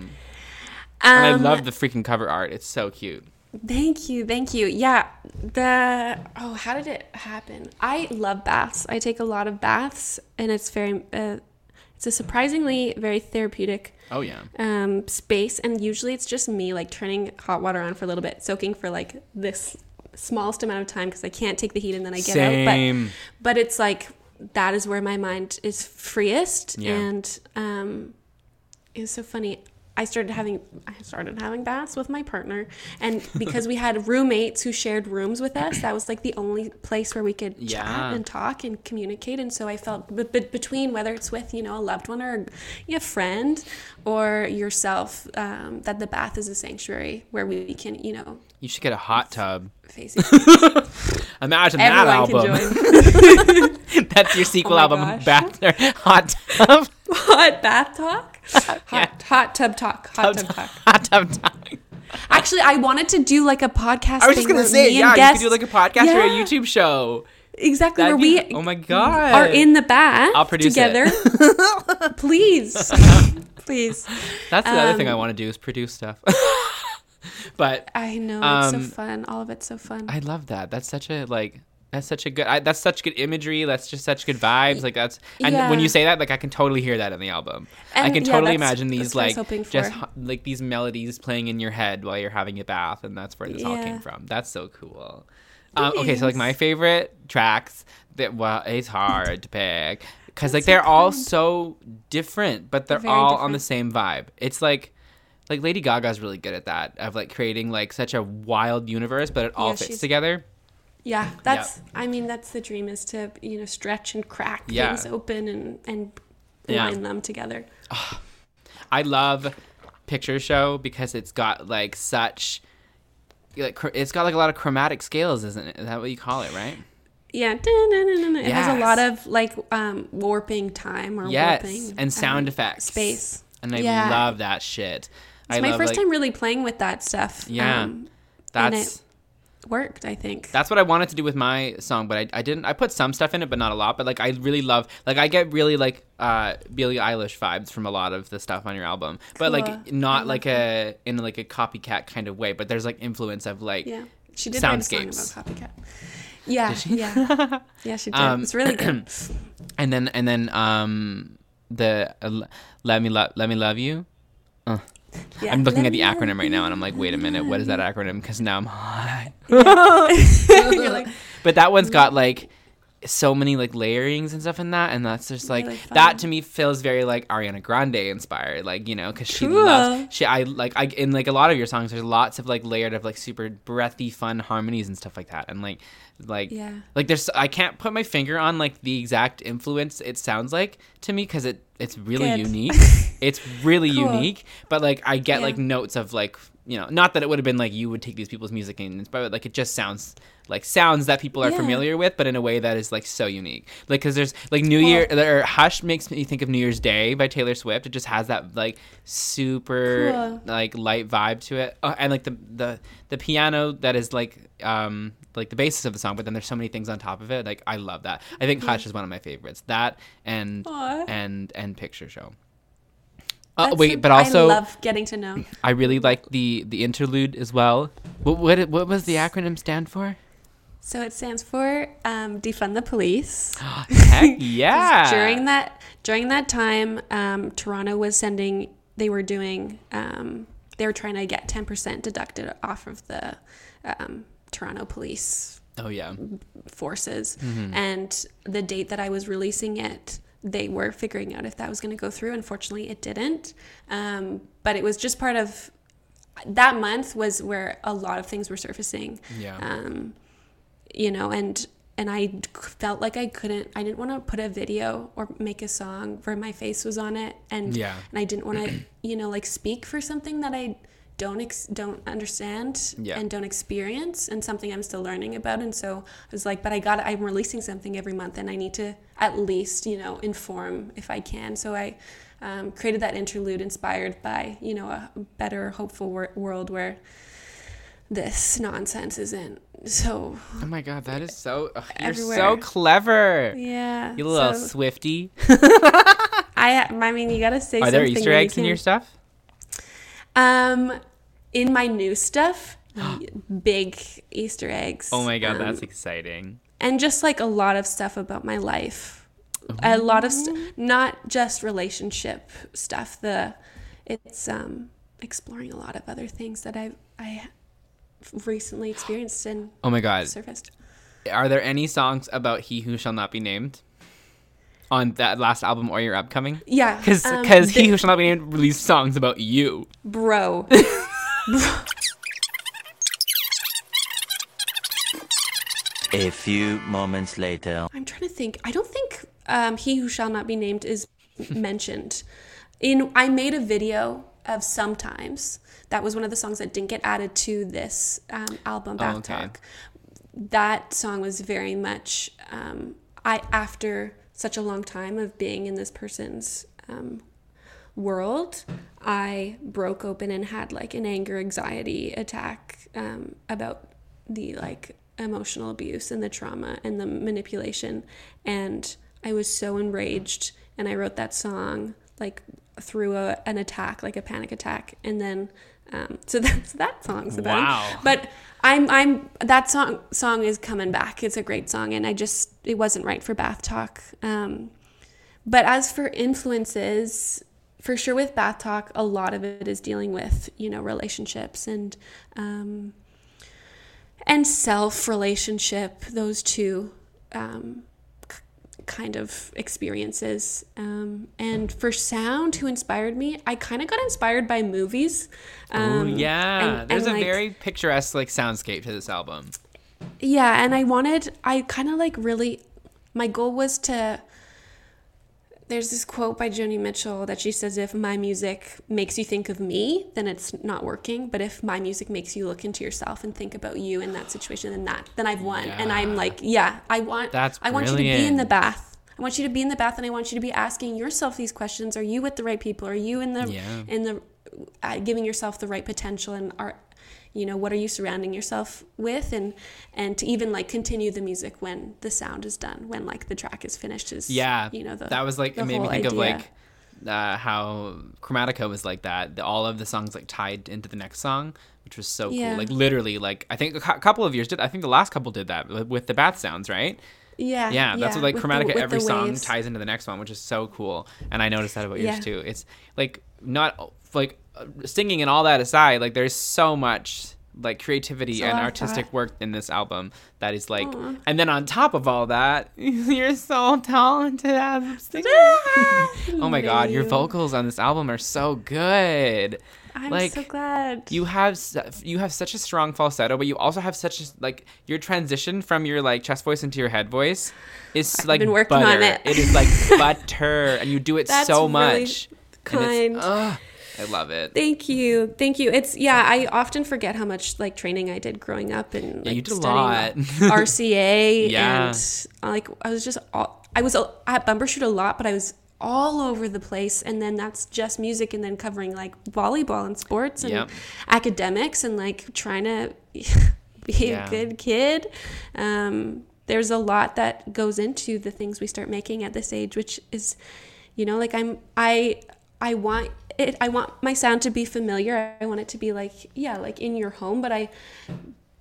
Um, I love the freaking cover art. It's so cute. Thank you, thank you. Yeah, the oh, how did it happen? I love baths. I take a lot of baths, and it's very uh, it's a surprisingly very therapeutic. Oh yeah. Um, space, and usually it's just me like turning hot water on for a little bit, soaking for like this smallest amount of time because I can't take the heat, and then I get Same. out. But but it's like. That is where my mind is freest, yeah. and um, it was so funny. I started having I started having baths with my partner, and because we had roommates who shared rooms with us, that was like the only place where we could yeah. chat and talk and communicate. And so I felt, but b- between whether it's with you know a loved one or a, a friend or yourself, um, that the bath is a sanctuary where we can you know. You should get a hot tub. Face each other. Imagine Everyone that album. That's your sequel oh album, gosh. Bath or Hot Tub. Hot Bath Talk? Hot, yeah. hot Tub Talk. Hot Tub, tub Talk. Hot Tub Talk. Actually, I wanted to do like a podcast. I was just going to say, yeah, you could do like a podcast yeah. or a YouTube show. Exactly. That'd where be, we oh my God. Are in the bath I'll produce together. It. Please. Please. That's the um, other thing I want to do is produce stuff. But I know um, it's so fun. All of it's so fun. I love that. That's such a like. That's such a good. I, that's such good imagery. That's just such good vibes. Like that's. And yeah. when you say that, like I can totally hear that in the album. And I can yeah, totally imagine these like just like these melodies playing in your head while you're having a bath, and that's where this yeah. all came from. That's so cool. Um, okay, so like my favorite tracks that well, it's hard to pick because like they're so all so different, but they're Very all different. on the same vibe. It's like. Like, Lady Gaga's really good at that, of, like, creating, like, such a wild universe, but it all yeah, fits together. Yeah, that's, yep. I mean, that's the dream, is to, you know, stretch and crack yeah. things open and, and line yeah. them together. Oh, I love Picture Show because it's got, like, such, like, it's got, like, a lot of chromatic scales, isn't it? Is that what you call it, right? Yeah. It yes. has a lot of, like, um, warping time or yes. warping. and sound um, effects. Space. And I yeah. love that shit. It's I my love, first like, time really playing with that stuff. Yeah, um, that's it, worked, I think. That's what I wanted to do with my song, but I, I didn't. I put some stuff in it, but not a lot. But like, I really love, like, I get really like uh, Billie Eilish vibes from a lot of the stuff on your album, but cool. like not like that. a in like a copycat kind of way. But there's like influence of like yeah. She did write a song about copycat. Yeah, yeah, yeah. She did. Um, it's really good. And then and then um the uh, let me love let me love you. Uh. Yeah. I'm looking let at the acronym right now, and I'm like, wait a minute, what is that acronym? Because now I'm hot. Yeah. You're like, but that one's got like so many like layerings and stuff in that, and that's just like really that to me feels very like Ariana Grande inspired, like, you know, because she cool. loves she I like I in like a lot of your songs there's lots of like layered of like super breathy fun harmonies and stuff like that, and like like yeah. like there's I can't put my finger on like the exact influence it sounds like to me because it it's really Good. unique. It's really cool. unique, but like I get yeah. like notes of like, you know, not that it would have been like you would take these people's music and inspire, but like it just sounds like sounds that people are yeah. familiar with, but in a way that is like so unique. Like because there's like New Year or Hush makes me think of New Year's Day by Taylor Swift. It just has that like super cool. like light vibe to it, oh, and like the the the piano that is like um like the basis of the song, but then there's so many things on top of it. Like I love that. I think yeah. Hush is one of my favorites. That and Aww. and and Picture Show. Uh, wait, a, but also I love getting to know. I really like the, the interlude as well. What what what was the acronym stand for? So it stands for um, defund the police. Oh, heck yeah! during that during that time, um, Toronto was sending. They were doing. Um, they were trying to get ten percent deducted off of the um, Toronto police. Oh yeah. Forces, mm-hmm. and the date that I was releasing it. They were figuring out if that was going to go through. Unfortunately, it didn't. Um, but it was just part of that month was where a lot of things were surfacing. Yeah. Um, you know, and and I felt like I couldn't. I didn't want to put a video or make a song where my face was on it, and yeah. and I didn't want to, you know, like speak for something that I don't ex- don't understand yeah. and don't experience, and something I'm still learning about. And so I was like, but I got it. I'm releasing something every month, and I need to at least, you know, inform if I can. So I um, created that interlude inspired by, you know, a better hopeful wor- world where this nonsense isn't so. Oh my God, that is so. Ugh, you're so clever. Yeah. You little so, Swifty. I I mean, you gotta say. Are something there Easter eggs in your stuff? Um. In my new stuff, big Easter eggs. Oh my God, um, that's exciting. And just like a lot of stuff about my life. Ooh. A lot of st- not just relationship stuff. The it's um exploring a lot of other things that I I recently experienced and oh my God surfaced. Are there any songs about He Who Shall Not Be Named on that last album or your upcoming? Yeah. Because um, He Who Shall Not Be Named released songs about you. Bro. A few moments later. I'm trying to think. I don't think um, He Who Shall Not Be Named is mentioned. In I made a video of Sometimes. That was one of the songs that didn't get added to this um, album, Bath oh, okay. Talk. That song was very much... Um, I after... such a long time of being in this person's um, world, I broke open and had like an anger anxiety attack um, about the like emotional abuse and the trauma and the manipulation. And I was so enraged, and I wrote that song like through a, an attack, like a panic attack. And then, um, so that's that song's about wow. But I'm, I'm, that song, song is coming back. It's a great song. And I just, it wasn't right for Bath Talk. Um, but as for influences, for sure with Bath Talk, a lot of it is dealing with, you know, relationships and, um, and self relationship, those two, um, c- kind of experiences. Um, and for sound, who inspired me, I kind of got inspired by movies. Um, oh yeah. And, There's and a like, very picturesque like soundscape to this album. Yeah, and I wanted, I kind of like really, my goal was to, there's this quote by Joni Mitchell that she says, if my music makes you think of me, then it's not working. But if my music makes you look into yourself and think about you in that situation, then that, then I've won. Yeah. And I'm like, yeah, I want, That's I want brilliant. you to be in the bath. I want you to be in the bath, and I want you to be asking yourself these questions. Are you with the right people? Are you in the, yeah. in the, uh, giving yourself the right potential and are, you know, what are you surrounding yourself with, and and to even like continue the music when the sound is done, when like the track is finished, is yeah you know the, that was like it made me think idea. of like uh, how Chromatica was like that, the, all of the songs like tied into the next song, which was so yeah. cool. Like literally, like I think a cu- couple of years did I think the last couple did that with the bath sounds, right? Yeah, yeah, that's yeah, what like Chromatica, the, every song waves. ties into the next one, which is so cool. And I noticed that about yours yeah. too. It's like not like singing and all that aside, like there's so much like creativity and artistic thought. work in this album that is like, aww. And then on top of all that, you're so talented as a singer. Oh my God, your vocals on this album are so good. I'm like, so glad you have you have such a strong falsetto, but you also have such a, like your transition from your like chest voice into your head voice is I've like been working butter. On it. It is like butter, and you do it That's so much. Really kind. Ugh, I love it. Thank you, thank you. It's yeah. I often forget how much like training I did growing up and like, yeah, you did a lot. R C A yeah. and like I was just all, I was at Bumbershoot a lot, but I was. all over the place, and then that's just music, and then covering like volleyball and sports and yep. academics and like trying to be yeah. a good kid. Um there's a lot that goes into the things we start making at this age, which is, you know, like I'm I I want it I want my sound to be familiar. I want it to be like yeah like in your home, but I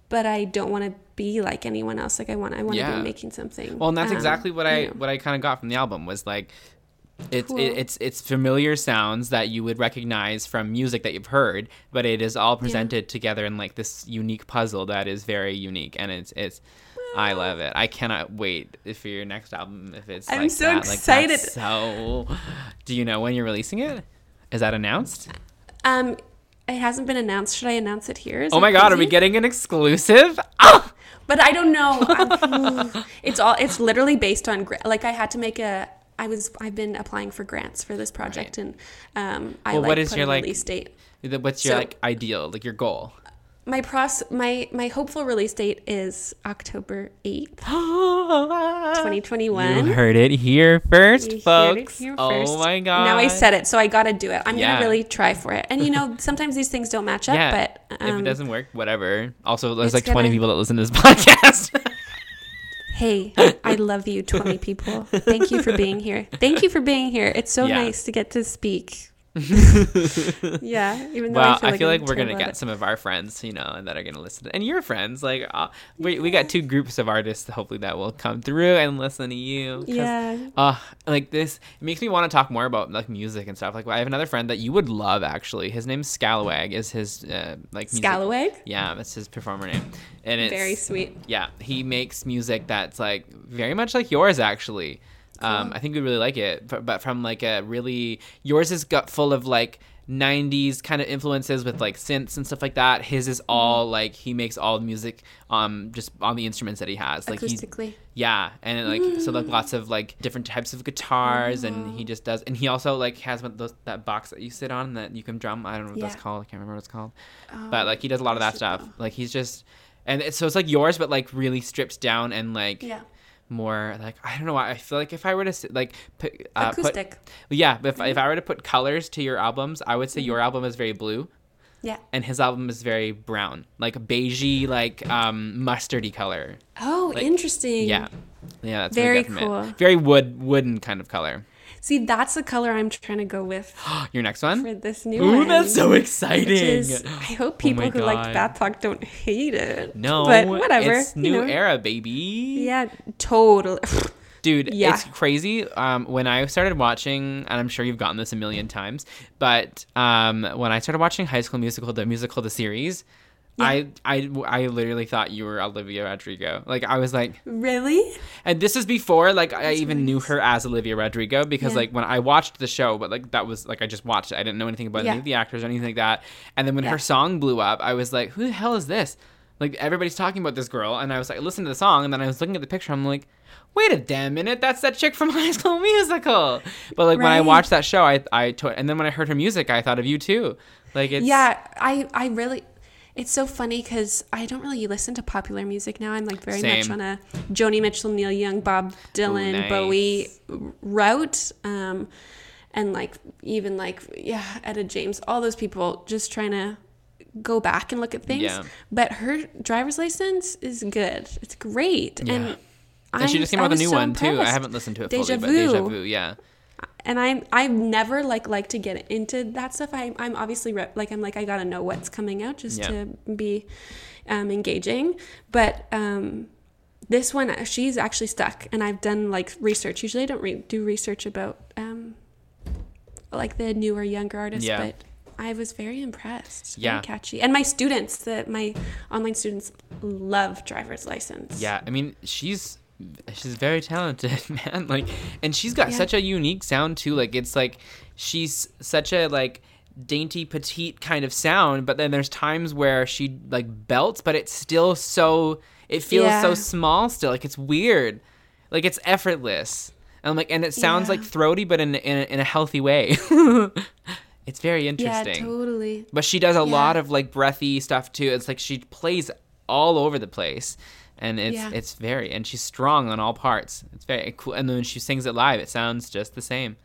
but I don't want to be like anyone else. Like I want I want yeah. to be making something. Well, and that's um, exactly what I you know. what I kind of got from the album was like It's cool. it, it's it's familiar sounds that you would recognize from music that you've heard, but it is all presented yeah. together in like this unique puzzle that is very unique, and it's it's. Well, I love it. I cannot wait for your next album if it's. I'm like so that. excited. Like, that's so, do you know when you're releasing it? Is that announced? Um, it hasn't been announced. Should I announce it here? Is oh my God, crazy? Are we getting an exclusive? Ah! But I don't know. it's all. It's literally based on like I had to make a. I was I've been applying for grants for this project right. and um I well, like what is put your, a release like, date. What's your so, like ideal, like your goal? My pros my my hopeful release date is October eighth, twenty twenty-one. You heard it here first, you folks. It here oh first. My God. Now I said it, so I got to do it. I'm yeah. going to really try for it. And you know, sometimes these things don't match up, yeah. but um, if it doesn't work, whatever. Also, there's like twenty gonna... people that listen to this podcast. Hey, I love you, twenty people. Thank you for being here. Thank you for being here. It's so yeah. nice to get to speak. yeah. Even though well, I feel like, I feel like we're going to get it. Some of our friends, you know, that are going to listen. And your friends. Like, uh, we yeah. we got two groups of artists, hopefully, that will come through and listen to you. Yeah. Uh, like this, it makes me want to talk more about like music and stuff. Like, well, I have another friend that you would love, actually. His name's Scalawag is his, uh, like, music. Scalawag? Yeah, that's his performer name. And it's very sweet. Yeah, he makes music that's like very much like yours, actually. Cool. Um, I think we really like it, but, but from like a really yours is got full of like nineties kind of influences with like synths and stuff like that. His is all mm-hmm. like he makes all the music um just on the instruments that he has, like acoustically. He, yeah, and like mm. so like lots of like different types of guitars, oh. and he just does. And he also like has one, those, that box that you sit on that you can drum. I don't know what yeah. that's called. I can't remember what it's called, oh, but like he does a lot of that stuff. Know. Like he's just. And it's, so it's like yours, but like really stripped down and like yeah. more like, I don't know why. I feel like if I were to like put, uh, acoustic. Put, yeah. But if, mm-hmm. if I were to put colors to your albums, I would say mm-hmm. your album is very blue. Yeah. And his album is very brown, like a beigey, like um, mustardy color. Oh, like, interesting. Yeah. Yeah. That's very cool. It. Very wood, wooden kind of color. See, that's the color I'm trying to go with. Your next one? For this new Ooh, one. Ooh, that's so exciting. Is, I hope people oh who like Bath Talk don't hate it. No, but whatever. It's new you know? era, baby. Yeah, totally. Dude, yeah. It's crazy. Um, when I started watching, and I'm sure you've gotten this a million times, but um, when I started watching High School Musical, the musical, the series, yeah. I, I, I literally thought you were Olivia Rodrigo. Like, I was like... Really? And this is before, like, That's I even nice. knew her as Olivia Rodrigo because, yeah. like, when I watched the show, but, like, that was, like, I just watched it. I didn't know anything about yeah. any of the actors or anything like that. And then when yeah. her song blew up, I was like, who the hell is this? Like, everybody's talking about this girl. And I was like, I listened to the song, and then I was looking at the picture. I'm like, wait a damn minute. That's that chick from High School Musical. But, like, right. when I watched that show, I... I to- and then when I heard her music, I thought of you, too. Like, it's... Yeah, I, I really... It's so funny because I don't really listen to popular music now. I'm like very Same. much on a Joni Mitchell, Neil Young, Bob Dylan, Ooh, nice. Bowie route. Um, and like even like, yeah, Etta James, all those people just trying to go back and look at things. Yeah. But her driver's license is good. It's great. Yeah. And, and I, she just came out with a new so one, impressed. too. I haven't listened to it fully, Deja but Vu. Deja Vu, yeah. And I'm, I've never, like, like to get into that stuff. I, I'm obviously, re- like, I'm like, I got to know what's coming out just yeah. to be um, engaging. But um, this one, she's actually stuck. And I've done, like, research. Usually I don't re- do research about, um, like, the newer, younger artists. Yeah. But I was very impressed. Yeah. Very catchy. And my students, the, my online students love driver's license. Yeah. I mean, she's... she's very talented, man. Like, and she's got yeah. such a unique sound too. Like, it's like she's such a like dainty, petite kind of sound. But then there's times where she like belts, but it's still so. It feels yeah. so small still. Like it's weird. Like it's effortless. And I'm like, and it sounds yeah. like throaty, but in in a, in a healthy way. It's very interesting. Yeah, totally. But she does a yeah. lot of like breathy stuff too. It's like she plays all over the place. And it's yeah. it's very, and she's strong on all parts. It's very cool. And then when she sings it live, it sounds just the same.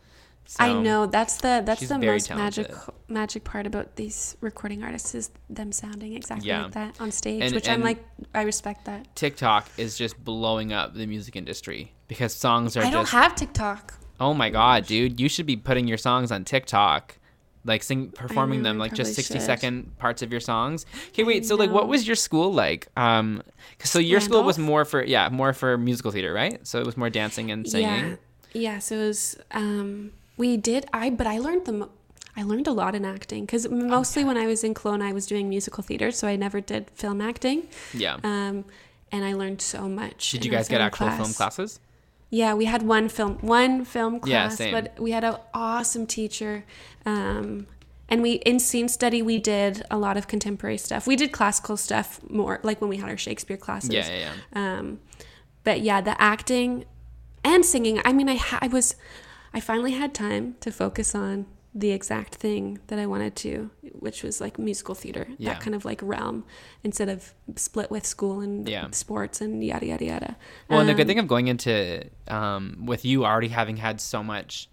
So, I know that's the that's the most talented. magic magic part about these recording artists is them sounding exactly yeah. like that on stage, and, which and I'm like, I respect that. TikTok is just blowing up the music industry because songs are. I just, don't have TikTok. Oh my god, dude! You should be putting your songs on TikTok. Like sing, performing know, them, like just sixty-second parts of your songs. Okay, wait. I so, know. like, what was your school like? Um, so your Randolph? school was more for, yeah, more for musical theater, right? So it was more dancing and singing. Yeah, yeah. So it was. Um, we did. I but I learned the. Mo- I learned a lot in acting because mostly oh, yeah. when I was in Kelowna, I was doing musical theater, so I never did film acting. Yeah. Um, and I learned so much. Did you guys get actual class. film classes? Yeah, we had one film, one film class, yeah, but we had an awesome teacher, um, and we in scene study we did a lot of contemporary stuff. We did classical stuff more, like when we had our Shakespeare classes. Yeah, yeah. yeah. Um, but yeah, the acting and singing. I mean, I ha- I was, I finally had time to focus on the exact thing that I wanted to, which was like musical theater, yeah. that kind of like realm, instead of split with school and yeah. sports and yada yada yada. Well, um, and the good thing of going into um, with you already having had so much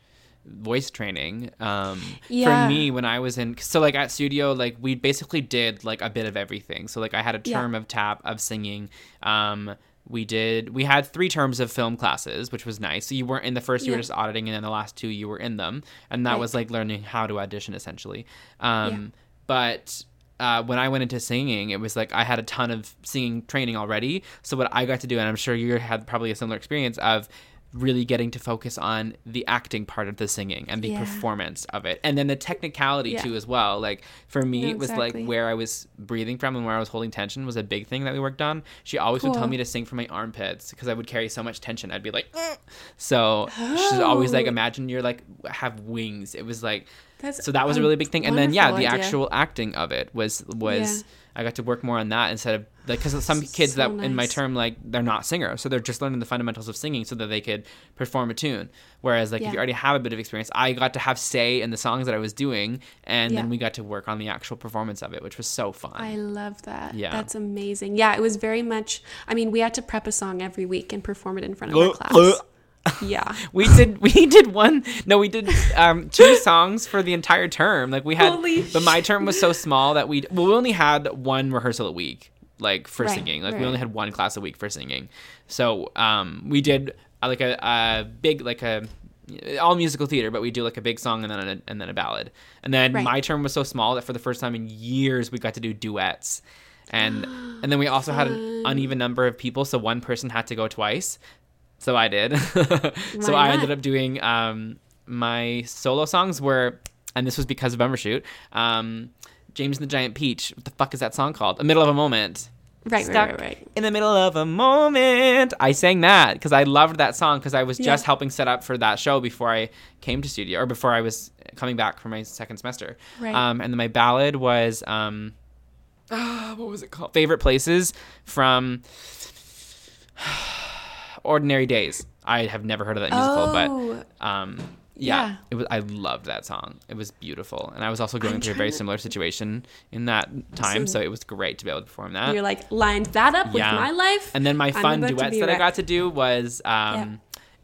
voice training, um, yeah. for me when I was in, so like at Studio, like we basically did like a bit of everything. So like I had a term yeah. of tap, of singing. Um, we did we had three terms of film classes, which was nice. So you weren't in the first, you yeah. were just auditing, and then the last two you were in them, and that right. was like learning how to audition essentially. Um, yeah. But uh, when I went into singing, it was like I had a ton of singing training already. So what I got to do, and I'm sure you had probably a similar experience of really getting to focus on the acting part of the singing and the yeah. performance of it, and then the technicality yeah. too as well. Like for me, no, it was exactly. like where I was breathing from and where I was holding tension was a big thing that we worked on. She always cool. would tell me to sing from my armpits because I would carry so much tension. I'd be like, mm. so oh. she's always like, imagine you're like have wings. It was like That's so that was a really big thing. And then yeah, the idea. actual acting of it was was. Yeah. I got to work more on that instead of like, because some kids so that nice. in my term, like they're not singers. So they're just learning the fundamentals of singing so that they could perform a tune. Whereas like yeah. if you already have a bit of experience, I got to have say in the songs that I was doing, and yeah. then we got to work on the actual performance of it, which was so fun. I love that. Yeah. That's amazing. Yeah. It was very much, I mean, we had to prep a song every week and perform it in front of our class. Yeah. we did we did one no we did um two songs for the entire term. Like we had Holy but my term was so small that we well, we only had one rehearsal a week like for right, singing. Like right. we only had one class a week for singing. So um we did uh, like a, a big like a all musical theater, but we do like a big song and then a, and then a ballad. And then right. my term was so small that for the first time in years we got to do duets. And and then we also Fun. had an uneven number of people, so one person had to go twice. So I did. so I ended up doing um, my solo songs were, and this was because of Bumbershoot, um, James and the Giant Peach. What the fuck is that song called? A Middle of a Moment. Right, Stuck right, right, right. In the middle of a moment. I sang that because I loved that song because I was just yeah. helping set up for that show before I came to Studio, or before I was coming back for my second semester. Right. Um, and then my ballad was, um, oh, what was it called? Favorite Places from... Ordinary Days. I have never heard of that musical, oh, but um, yeah, yeah. It was, I loved that song. It was beautiful. And I was also going I'm through a very to... similar situation in that time, so, so it was great to be able to perform that. You're like, lined that up yeah. with my life. And then my fun duets that I got to do was um, yeah.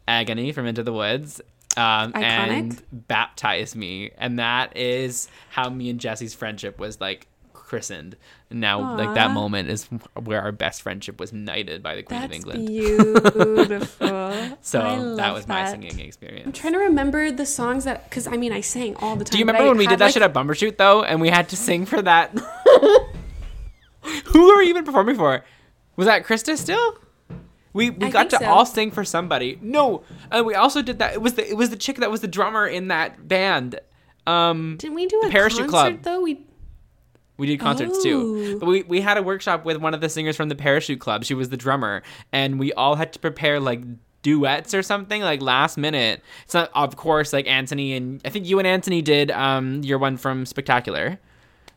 Agony from Into the Woods. Um, and Baptize Me. And that is how me and Jesse's friendship was like christened. And now, aww, like that moment is where our best friendship was knighted by the Queen That's of England. Beautiful. So I love that was that. my singing experience. I'm trying to remember the songs that, because I mean, I sang all the time. Do you remember when we did that like... shit at Bumbershoot though, and we had to sing for that? Who were we even performing for? Was that Krista still? We we I got to so. all sing for somebody. No, uh, we also did that. It was the it was the chick that was the drummer in that band. Um, Didn't we do a Parachute concert Club. though? We we did concerts oh. too. But we, we had a workshop with one of the singers from the Parachute Club. She was the drummer, and we all had to prepare like duets or something like last minute. It's not, of course, like Anthony and I think you and Anthony did um your one from Spectacular.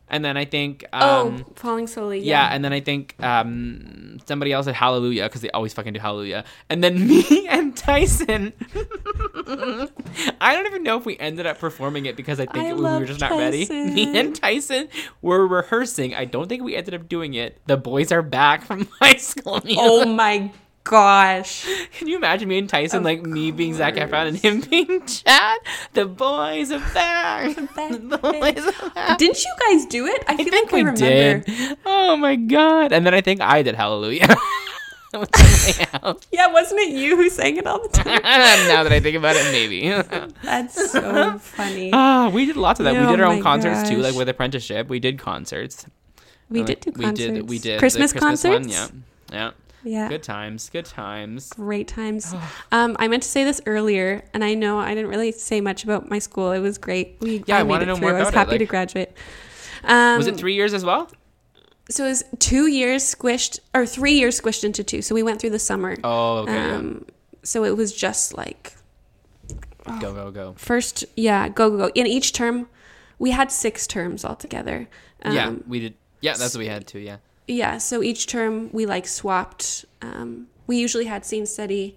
And then I think... Um, oh, Falling Slowly, yeah. Yeah, and then I think um, somebody else said Hallelujah, because they always fucking do Hallelujah. And then me and Tyson... I don't even know if we ended up performing it, because I think I it, we were just Tyson. not ready. Me and Tyson were rehearsing. I don't think we ended up doing it. The Boys Are Back from High School Musical. Oh, my gosh. Can you imagine me and Tyson, of like course. me being Zac Efron and him being Chad? The boys are back. The boys are back. Didn't you guys do it? I, I feel think like we I remember. Did. Oh my God. And then I think I did Hallelujah. Yeah, wasn't it you who sang it all the time? Now that I think about it, maybe. That's so funny. Oh, we did lots of that. No, we did our own concerts gosh. too, like with Apprenticeship. We did concerts. We uh, did do concerts. We did, we did Christmas, Christmas concerts? One. Yeah. Yeah. Yeah. Good times. Good times. Great times. um, I meant to say this earlier, and I know I didn't really say much about my school. It was great. We, yeah, I, I wanted to know more about it. I was happy it, like, to graduate. Um, was it three years as well? So it was two years squished, or three years squished into two. So we went through the summer. Oh, okay. Um, yeah. So it was just like... Oh, go, go, go. First, yeah, go, go, go. In each term, we had six terms altogether. Um, yeah, we did. Yeah, that's what we had too, yeah. Yeah, so each term we like swapped. Um, we usually had scene study,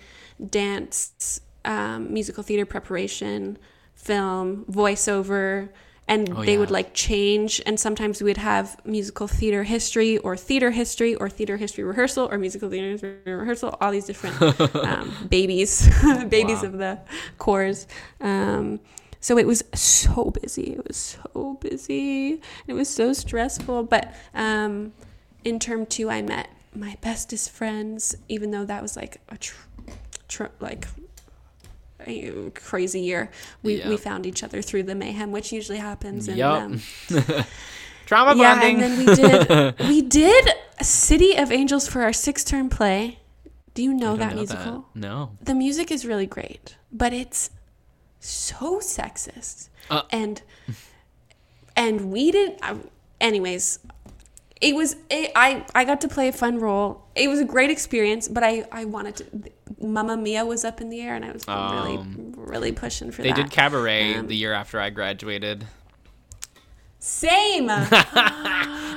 dance, um, musical theater preparation, film, voiceover, and oh, they yeah. would like change. And sometimes we would have musical theater history or theater history or theater history rehearsal or musical theater rehearsal, all these different um, babies, babies wow. of the corps. Um, so it was so busy. It was so busy. It was so stressful. But... Um, in term two, I met my bestest friends, even though that was like a tr- tr- like a crazy year. We yeah. we found each other through the mayhem, which usually happens. And, yep. um, Trauma yeah, bonding. Yeah, and then we did we did City of Angels for our sixth term play. Do you know that know musical? That. No. The music is really great, but it's so sexist, uh. and and we didn't. Uh, anyways. It was, it, I, I got to play a fun role. It was a great experience, but I, I wanted to, Mamma Mia was up in the air, and I was um, really, really pushing for they that. They did Cabaret um, the year after I graduated. Same!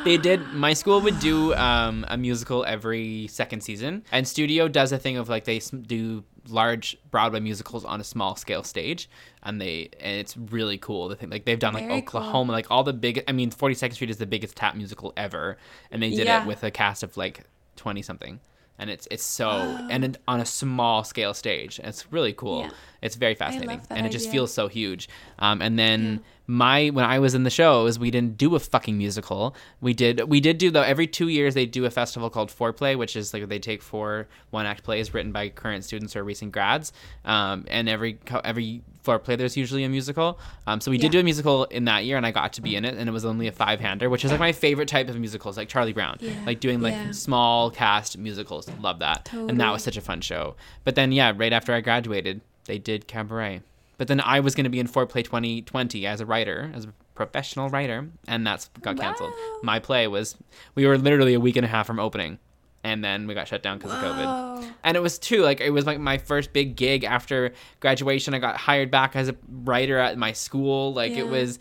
They did, my school would do um, a musical every second season, and Studio does a thing of like, they do large Broadway musicals on a small scale stage, and they and it's really cool. The thing like they've done like Very Oklahoma, cool. like all the big. I mean, forty-second Street is the biggest tap musical ever, and they did yeah. it with a cast of like twenty something, and it's it's so oh. and it, on a small scale stage. And it's really cool. Yeah. It's very fascinating, I love that and it idea. just feels so huge. Um, and then yeah. my when I was in the shows, we didn't do a fucking musical. We did we did do though every two years they do a festival called Foreplay, which is like they take four one act plays written by current students or recent grads. Um, and every every Foreplay there's usually a musical. Um, so we yeah. did do a musical in that year, and I got to be in it, and it was only a five hander, which is like my favorite type of musicals, like Charlie Brown, yeah. like doing like yeah. small cast musicals. Love that, totally. And that was such a fun show. But then yeah, right after I graduated. They did Cabaret. But then I was going to be in Foreplay twenty twenty as a writer, as a professional writer, and that's got canceled. Wow. My play was, we were literally a week and a half from opening, and then we got shut down because of COVID. And it was too, like, it was like my first big gig after graduation. I got hired back as a writer at my school. Like, yeah. it was,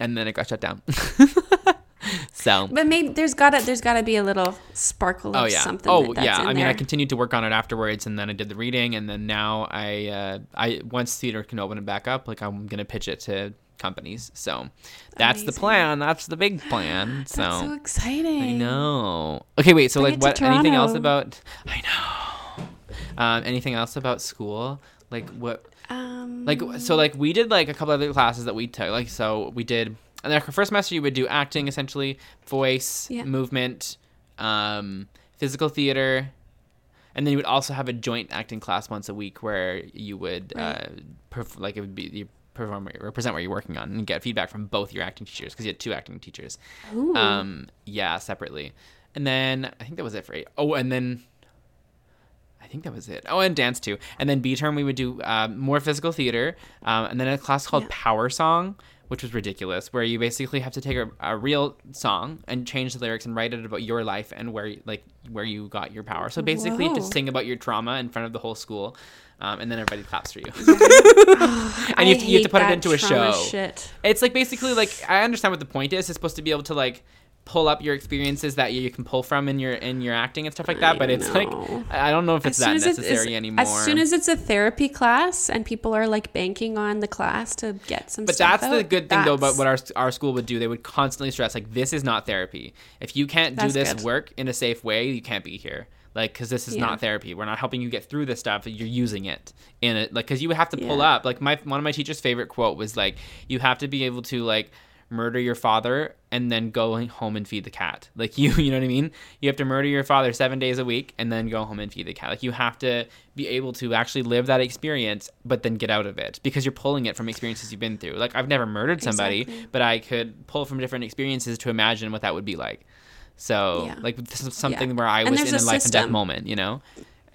and then it got shut down. So, but maybe there's gotta there's gotta be a little sparkle of oh, yeah. something. Oh that, that's yeah, in I mean, there. I continued to work on it afterwards, and then I did the reading, and then now I uh, I once theater can open it back up, like I'm gonna pitch it to companies. So that's Amazing. the plan. That's the big plan. That's so, so exciting. I know. Okay, wait. So Bring like, what? Toronto. Anything else about? I know. Um, anything else about school? Like what? Um, like so like we did like a couple other classes that we took. Like so we did. And then for first semester, you would do acting, essentially, voice, yeah. movement, um, physical theater. And then you would also have a joint acting class once a week where you would, right. uh, perf- like, it would be... You perform or present what you're working on and get feedback from both your acting teachers because you had two acting teachers. Ooh. Um, yeah, separately. And then I think that was it for eight. Oh, and then I think that was it. Oh, and dance too. And then B term we would do um, more physical theater um, and then a class called yeah. Power Song, which was ridiculous, where you basically have to take a, a real song and change the lyrics and write it about your life and where like where you got your power. So basically Whoa. Just sing about your trauma in front of the whole school. Um, and then everybody claps for you. Oh, and you have, to, you have to put it into a show. Shit. It's like basically like I understand what the point is. It's supposed to be able to like pull up your experiences that you, you can pull from in your in your acting and stuff like that. I but know. It's like I don't know if it's that necessary it's, anymore. As soon as it's a therapy class and people are like banking on the class to get some. But stuff that's out, the good thing though about what our our school would do. They would constantly stress like this is not therapy. If you can't do this good. work in a safe way, you can't be here. Like, because this is yeah. not therapy. We're not helping you get through this stuff. You're using it in it. Like, because you would have to pull yeah. up. Like, my one of my teacher's favorite quote was, like, you have to be able to, like, murder your father and then go home and feed the cat. Like, you you know what I mean? You have to murder your father seven days a week and then go home and feed the cat. Like, you have to be able to actually live that experience but then get out of it because you're pulling it from experiences you've been through. Like, I've never murdered somebody, exactly. but I could pull from different experiences to imagine what that would be like. So, yeah. like, this is something yeah. where I was in a, a life and death moment, you know?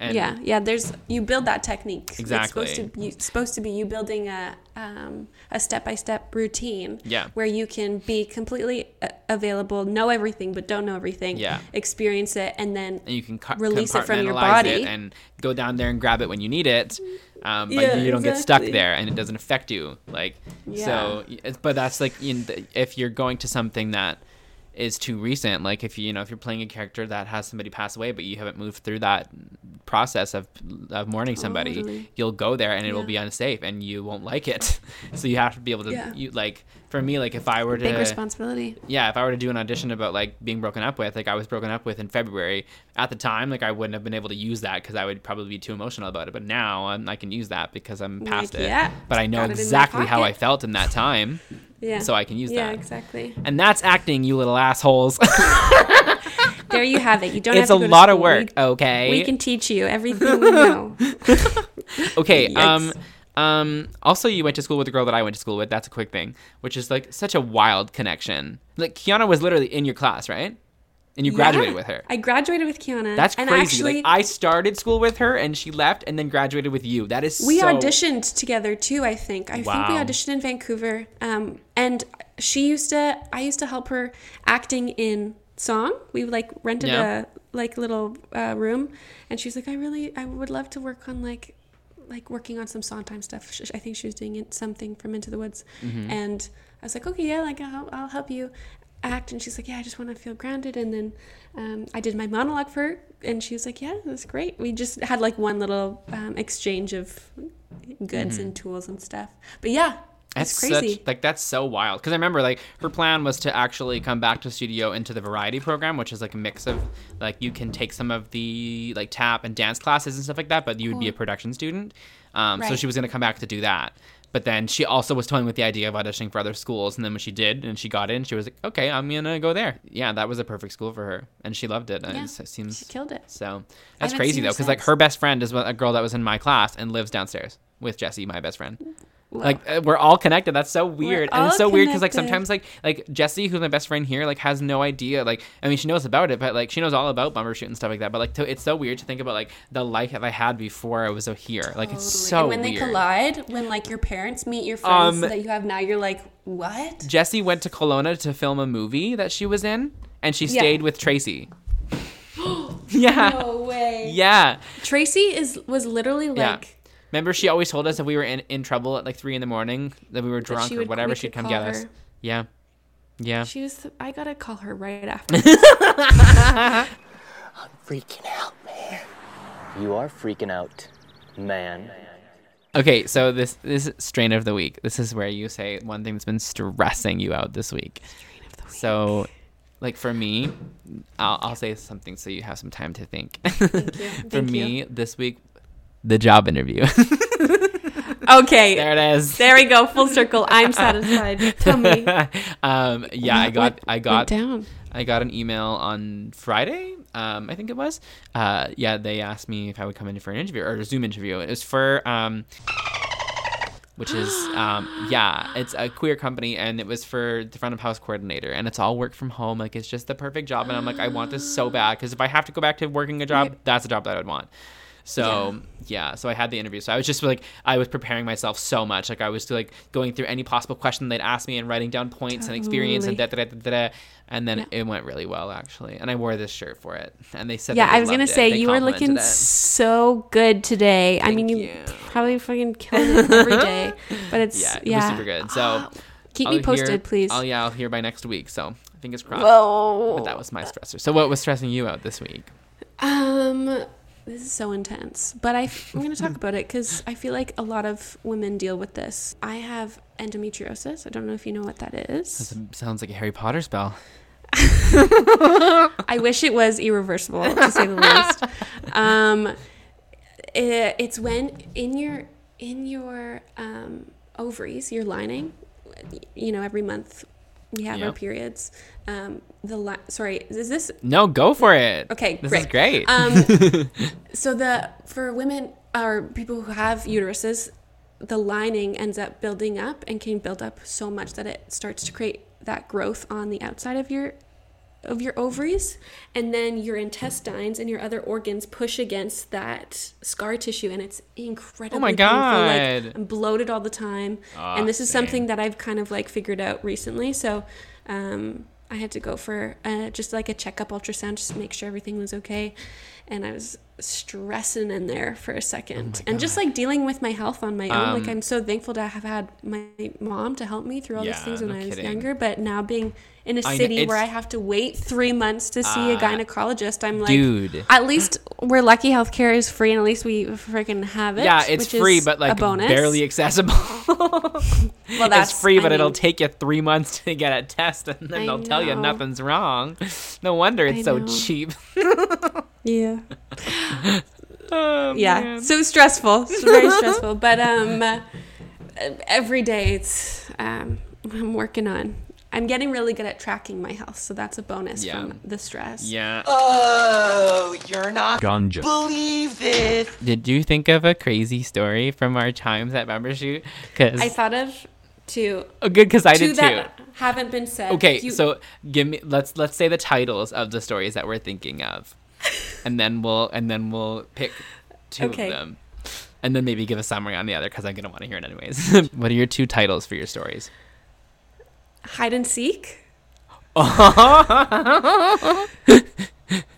And yeah, yeah, there's, you build that technique. Exactly. It's supposed to, it's supposed to be you building a um, a step-by-step routine yeah. where you can be completely available, know everything, but don't know everything, yeah. experience it, and then and you can cu- release it from your body. It and go down there and grab it when you need it. Um, but yeah, you don't exactly. get stuck there and it doesn't affect you. Like, yeah. so, but that's like, you know, if you're going to something that, is too recent. Like if you, you know, if you're playing a character that has somebody pass away, but you haven't moved through that process of of mourning somebody, oh, really? You'll go there and it yeah. will be unsafe and you won't like it. So you have to be able to, yeah. you like, for me, like if I were to, big responsibility. Yeah, if I were to do an audition about like being broken up with, like I was broken up with in February at the time, like I wouldn't have been able to use that because I would probably be too emotional about it. But now I'm, I can use that because I'm past like, it. Yeah, but I know exactly how I felt in that time. Yeah. So I can use yeah, that. Yeah, exactly. And that's acting, you little assholes. There you have it. You don't it's have to It's a lot of work, we, okay? We can teach you everything we know. Okay. Um, um, also, you went to school with the girl that I went to school with. That's a quick thing, which is like such a wild connection. Like Kiana was literally in your class, right? And you graduated yeah, with her. I graduated with Kiana. That's crazy. And actually, like, I started school with her and she left and then graduated with you. That is we so... We auditioned together too, I think. I wow. think we auditioned in Vancouver. Um, and she used to... I used to help her acting in song. We like rented yeah. a like little uh, room. And she was like, I really... I would love to work on like... Like working on some Sondheim stuff. I think she was doing something from Into the Woods. Mm-hmm. And I was like, okay, yeah, like I'll, I'll help you act. And she's like, yeah, I just want to feel grounded. And then um, I did my monologue for her and she was like, yeah, that's great. We just had like one little um, exchange of goods mm-hmm. and tools and stuff. But yeah, that's crazy. Such, like that's so wild. Because I remember like her plan was to actually come back to studio into the variety program, which is like a mix of like you can take some of the like tap and dance classes and stuff like that, but you would cool. be a production student. Um, right. So she was going to come back to do that. But then she also was toying with the idea of auditioning for other schools. And then when she did and she got in, she was like, okay, I'm going to go there. Yeah, that was a perfect school for her. And she loved it. And yeah, it seems, she killed it. So that's crazy, though, because like her best friend is a girl that was in my class and lives downstairs with Jessie, my best friend. Whoa. Like, we're all connected. That's so weird. And it's so connected. Weird because, like, sometimes, like, like Jessie, who's my best friend here, like, has no idea. Like, I mean, she knows about it, but, like, she knows all about Bumbershoot and stuff like that. But, like, to, it's so weird to think about, like, the life that I had before I was here. Totally. Like, it's so weird. And when weird. They collide, when, like, your parents meet your friends um, that you have now, you're like, what? Jessie went to Kelowna to film a movie that she was in, and she stayed yeah. with Tracy. Yeah. No way. Yeah. Tracy is was literally, like... Yeah. Remember, she always told us if we were in, in trouble at like three in the morning, that we were drunk would, or whatever, she'd come get her. Us. Yeah. Yeah. She was, I gotta call her right after this. I'm freaking out, man. You are freaking out, man. Okay, so this, this strain of the week. This is where you say one thing that's been stressing you out this week. Strain of the week. So... Like, for me, I'll, I'll say something so you have some time to think. Thank you. For Thank me, you. This week... The job interview. Okay. There it is. There we go. Full circle. I'm satisfied. Tell me. Um, yeah, I got, I got, down. I got an email on Friday. Um, I think it was. Uh, yeah, they asked me if I would come in for an interview or a Zoom interview. It was for, um, which is, um, yeah, it's a queer company, and it was for the front of house coordinator, and it's all work from home. Like, it's just the perfect job. And I'm like, I want this so bad, because if I have to go back to working a job, that's a job that I would want. So yeah. yeah, so I had the interview. So I was just like, I was preparing myself so much. Like I was like going through any possible question they'd ask me and writing down points totally. and experience and da da da da. da. And then yeah. it went really well actually. And I wore this shirt for it. And they said, yeah, that they I was gonna say you were looking it. so good today. Thank I mean, you, you probably fucking killing it every day. But it's yeah, it yeah. was super good. So keep I'll me posted, hear, please. Oh yeah, I'll hear by next week. So fingers crossed. Whoa. But that was my stressor. So what was stressing you out this week? Um. This is so intense, but I, I'm going to talk about it because I feel like a lot of women deal with this. I have endometriosis. I don't know if you know what that is. That sounds like a Harry Potter spell. I wish it was irreversible, to say the least. Um, it, it's when in your in your um, ovaries, your lining, you know, every month we have yep. our periods. Um, the la- sorry, is this? No, go for it. Okay, this great. is great. Um, so the for women or people who have uteruses, the lining ends up building up and can build up so much that it starts to create that growth on the outside of your of your ovaries, and then your intestines and your other organs push against that scar tissue, and it's incredibly oh my god painful. Like, I'm bloated all the time, oh, and this is same. something that I've kind of like figured out recently. So um I had to go for uh just like a checkup ultrasound just to make sure everything was okay, and I was stressing in there for a second, oh and just like dealing with my health on my own. Um, like I'm so thankful to have had my mom to help me through all yeah, these things when no I was kidding. younger, but now being in a I city know, where I have to wait three months to see uh, a gynecologist, I'm like, dude, at least we're lucky healthcare is free, and at least we freaking have it. Yeah, it's which free, is but like barely accessible. Well, that's it's free, but I mean, it'll take you three months to get a test, and then I they'll know. tell you nothing's wrong. No wonder it's so cheap. Yeah. Oh, yeah. Man. So stressful. So very stressful. But um, uh, every day it's um, I'm working on. I'm getting really good at tracking my health, so that's a bonus yeah. from the stress. Yeah. Oh, you're not gonna believe this. Did you think of a crazy story from our times at Bumbershoot? Because I thought of two. Oh, good, because I did that too. Haven't been said. Okay, you- so give me. Let's let's say the titles of the stories that we're thinking of. And then we'll and then we'll pick two okay. of them, and then maybe give a summary on the other because I'm gonna want to hear it anyways. What are your two titles for your stories? Hide and seek. Oh.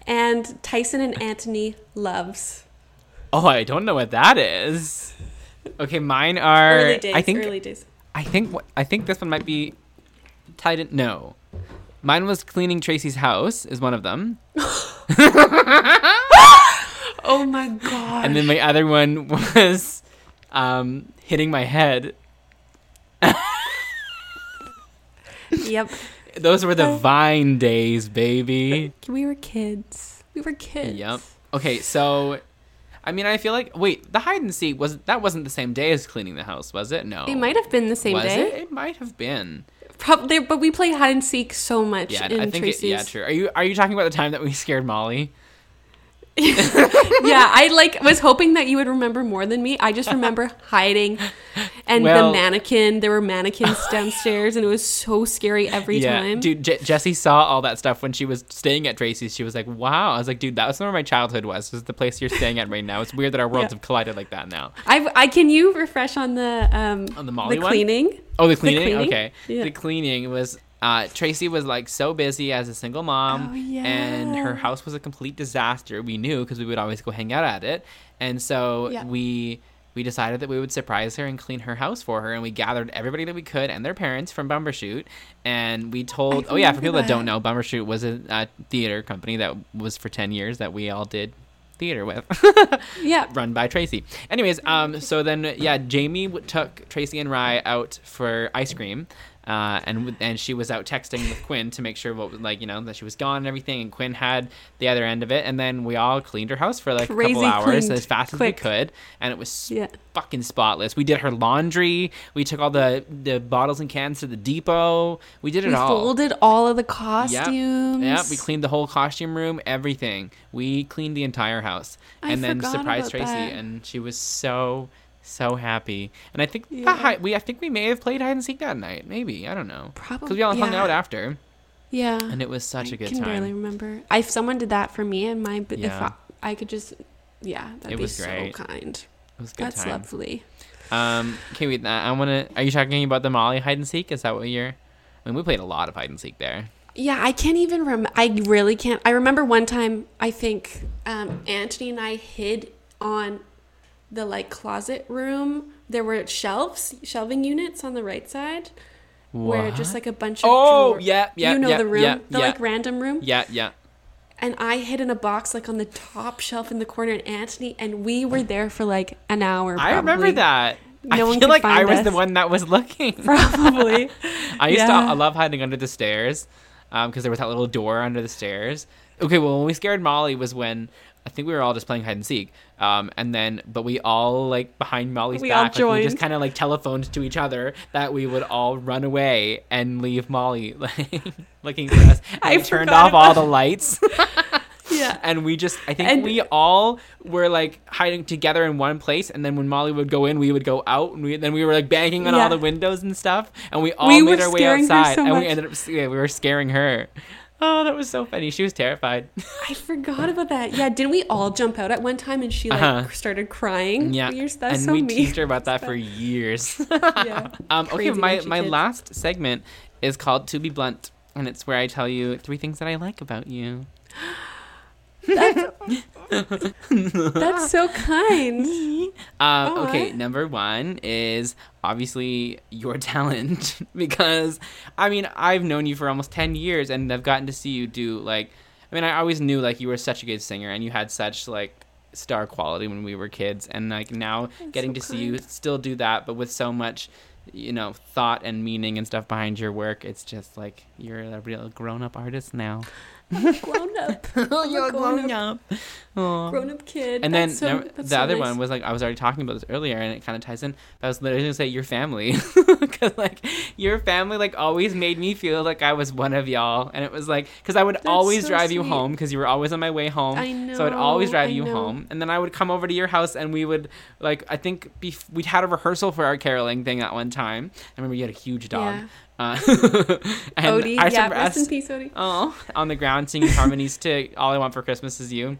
And Tyson and Anthony loves. Oh, I don't know what that is. Okay, mine are early days. I think early days. I think I think this one might be Titan. No. Mine was cleaning Tracy's house, is one of them. Oh, my God. And then my other one was um, hitting my head. Yep. Those were the uh, Vine days, baby. We were kids. We were kids. Yep. Okay, so, I mean, I feel like, wait, the hide and seek, was that wasn't the same day as cleaning the house, was it? No. It might have been the same was day. Was it? It might have been. Probably, but we played hide and seek so much. Yeah, in I think Tracy's. It, yeah, true. Are you are you talking about the time that we scared Molly? Yeah, I like was hoping that you would remember more than me. I just remember hiding, and well, the mannequin. There were mannequins downstairs, and it was so scary every yeah, time. Dude, Je- Jessie saw all that stuff when she was staying at Tracy's. She was like, "Wow!" I was like, "Dude, that was where my childhood was. This is the place you're staying at right now." It's weird that our worlds yeah. have collided like that now. I I can you refresh on the um on the Molly the one? cleaning. Oh, the cleaning? the cleaning? Okay. Yeah. The cleaning was, uh, Tracy was like so busy as a single mom, oh, yeah. and her house was a complete disaster. We knew because we would always go hang out at it. And so yeah. we we decided that we would surprise her and clean her house for her. And we gathered everybody that we could and their parents from Bumbershoot. And we told, oh yeah, for people that, that don't know, Bumbershoot was a, a theater company that was for ten years that we all did theater with. Yeah, run by Tracy. Anyways, um so then yeah Jamie w- took Tracy and Rye out for ice cream Uh, and and she was out texting with Quinn to make sure what was like, you know, that she was gone and everything. And Quinn had the other end of it. And then we all cleaned her house for like Crazy a couple hours as fast quick. as we could. And it was yeah. fucking spotless. We did her laundry. We took all the, the bottles and cans to the depot. We did it we all. We folded all of the costumes. Yeah, yep. We cleaned the whole costume room, everything. We cleaned the entire house. I and then surprised Tracy. That. And she was so... so happy. And I think yeah. hi- we I think we may have played hide and seek that night. Maybe. I don't know. Probably. Because we all yeah. hung out after. Yeah. And it was such I a good time. I can barely remember. I, if someone did that for me and my... Yeah. If I, I could just... Yeah. That'd it be was great. So kind. It was a good That's time. That's lovely. Um, okay, wait. I want to... Are you talking about the Molly hide and seek? Is that what you're... I mean, we played a lot of hide and seek there. Yeah, I can't even remember. I really can't. I remember one time, I think um, Anthony and I hid on... the like closet room. There were shelves shelving units on the right side what? where just like a bunch of oh drawers. yeah yeah you know yeah, the room yeah, the yeah. like random room yeah yeah and I hid in a box like on the top shelf in the corner, and Anthony and we were there for like an hour probably. I remember that. No I one feel like I was us. the one that was looking probably. I used yeah. to I love hiding under the stairs um because there was that little door under the stairs. Okay, well, when we scared Molly was when I think we were all just playing hide and seek, um, and then but we all like behind Molly's we back, all like, we just kind of like telephoned to each other that we would all run away and leave Molly like looking for us. And I we turned off about... all the lights. Yeah, and we just I think and... we all were like hiding together in one place, and then when Molly would go in, we would go out, and we then we were like banging on yeah. all the windows and stuff, and we all we made our way outside, so and we ended up yeah, we were scaring her. Oh, that was so funny. She was terrified. I forgot about that. Yeah, didn't we all jump out at one time and she like uh-huh. started crying? Yeah, that's and so we mean. teased her about that for years. Yeah. um, okay, my, my last segment is called To Be Blunt, and it's where I tell you three things that I like about you. That's, that's so kind. Uh, oh, okay, I... number one is obviously your talent, because I mean I've known you for almost ten years, and I've gotten to see you do like I mean I always knew like you were such a good singer and you had such like star quality when we were kids, and like now that's getting so to kind. see you still do that, but with so much you know thought and meaning and stuff behind your work. It's just like you're a real grown-up artist now. I'm a grown-up. Oh, you're a grown-up grown grown-up kid. And that's then so, the so other nice. one was like I was already talking about this earlier, and it kind of ties in. I was literally gonna say your family, because like your family like always made me feel like I was one of y'all, and it was like because I would that's always so drive sweet. you home, because you were always on my way home. I know, so I'd always drive I you know. home, and then I would come over to your house, and we would like I think bef- we'd had a rehearsal for our caroling thing that one time. I remember you had a huge dog. Yeah. Uh, and Odie, I yeah, rest in peace, Odie. Oh, on the ground singing harmonies to "All I Want for Christmas Is You,"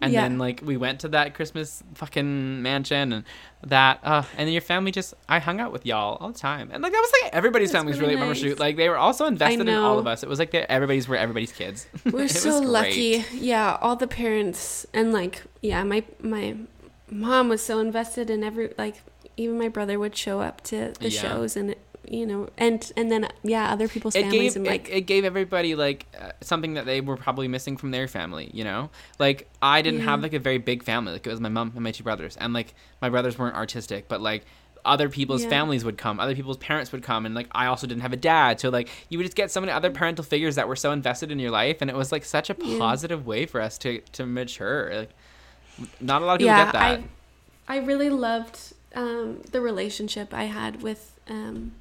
and yeah. then like we went to that Christmas fucking mansion and that, uh, and then your family just I hung out with y'all all the time, and like that was like everybody's family was really, really nice. At Bumbershoot. Like they were also invested in all of us. It was like they, everybody's were everybody's kids. We're so lucky, yeah. All the parents and like yeah, my my mom was so invested in every like even my brother would show up to the yeah. shows and. It, you know and and then yeah other people's it families gave, and like it, it gave everybody like uh, something that they were probably missing from their family, you know like I didn't yeah. have like a very big family. Like it was my mom and my two brothers, and like my brothers weren't artistic, but like other people's yeah. families would come, other people's parents would come, and like I also didn't have a dad, so like you would just get so many other parental figures that were so invested in your life, and it was like such a positive yeah. way for us to to mature. Like not a lot of people yeah, get that. I, I really loved um the relationship I had with um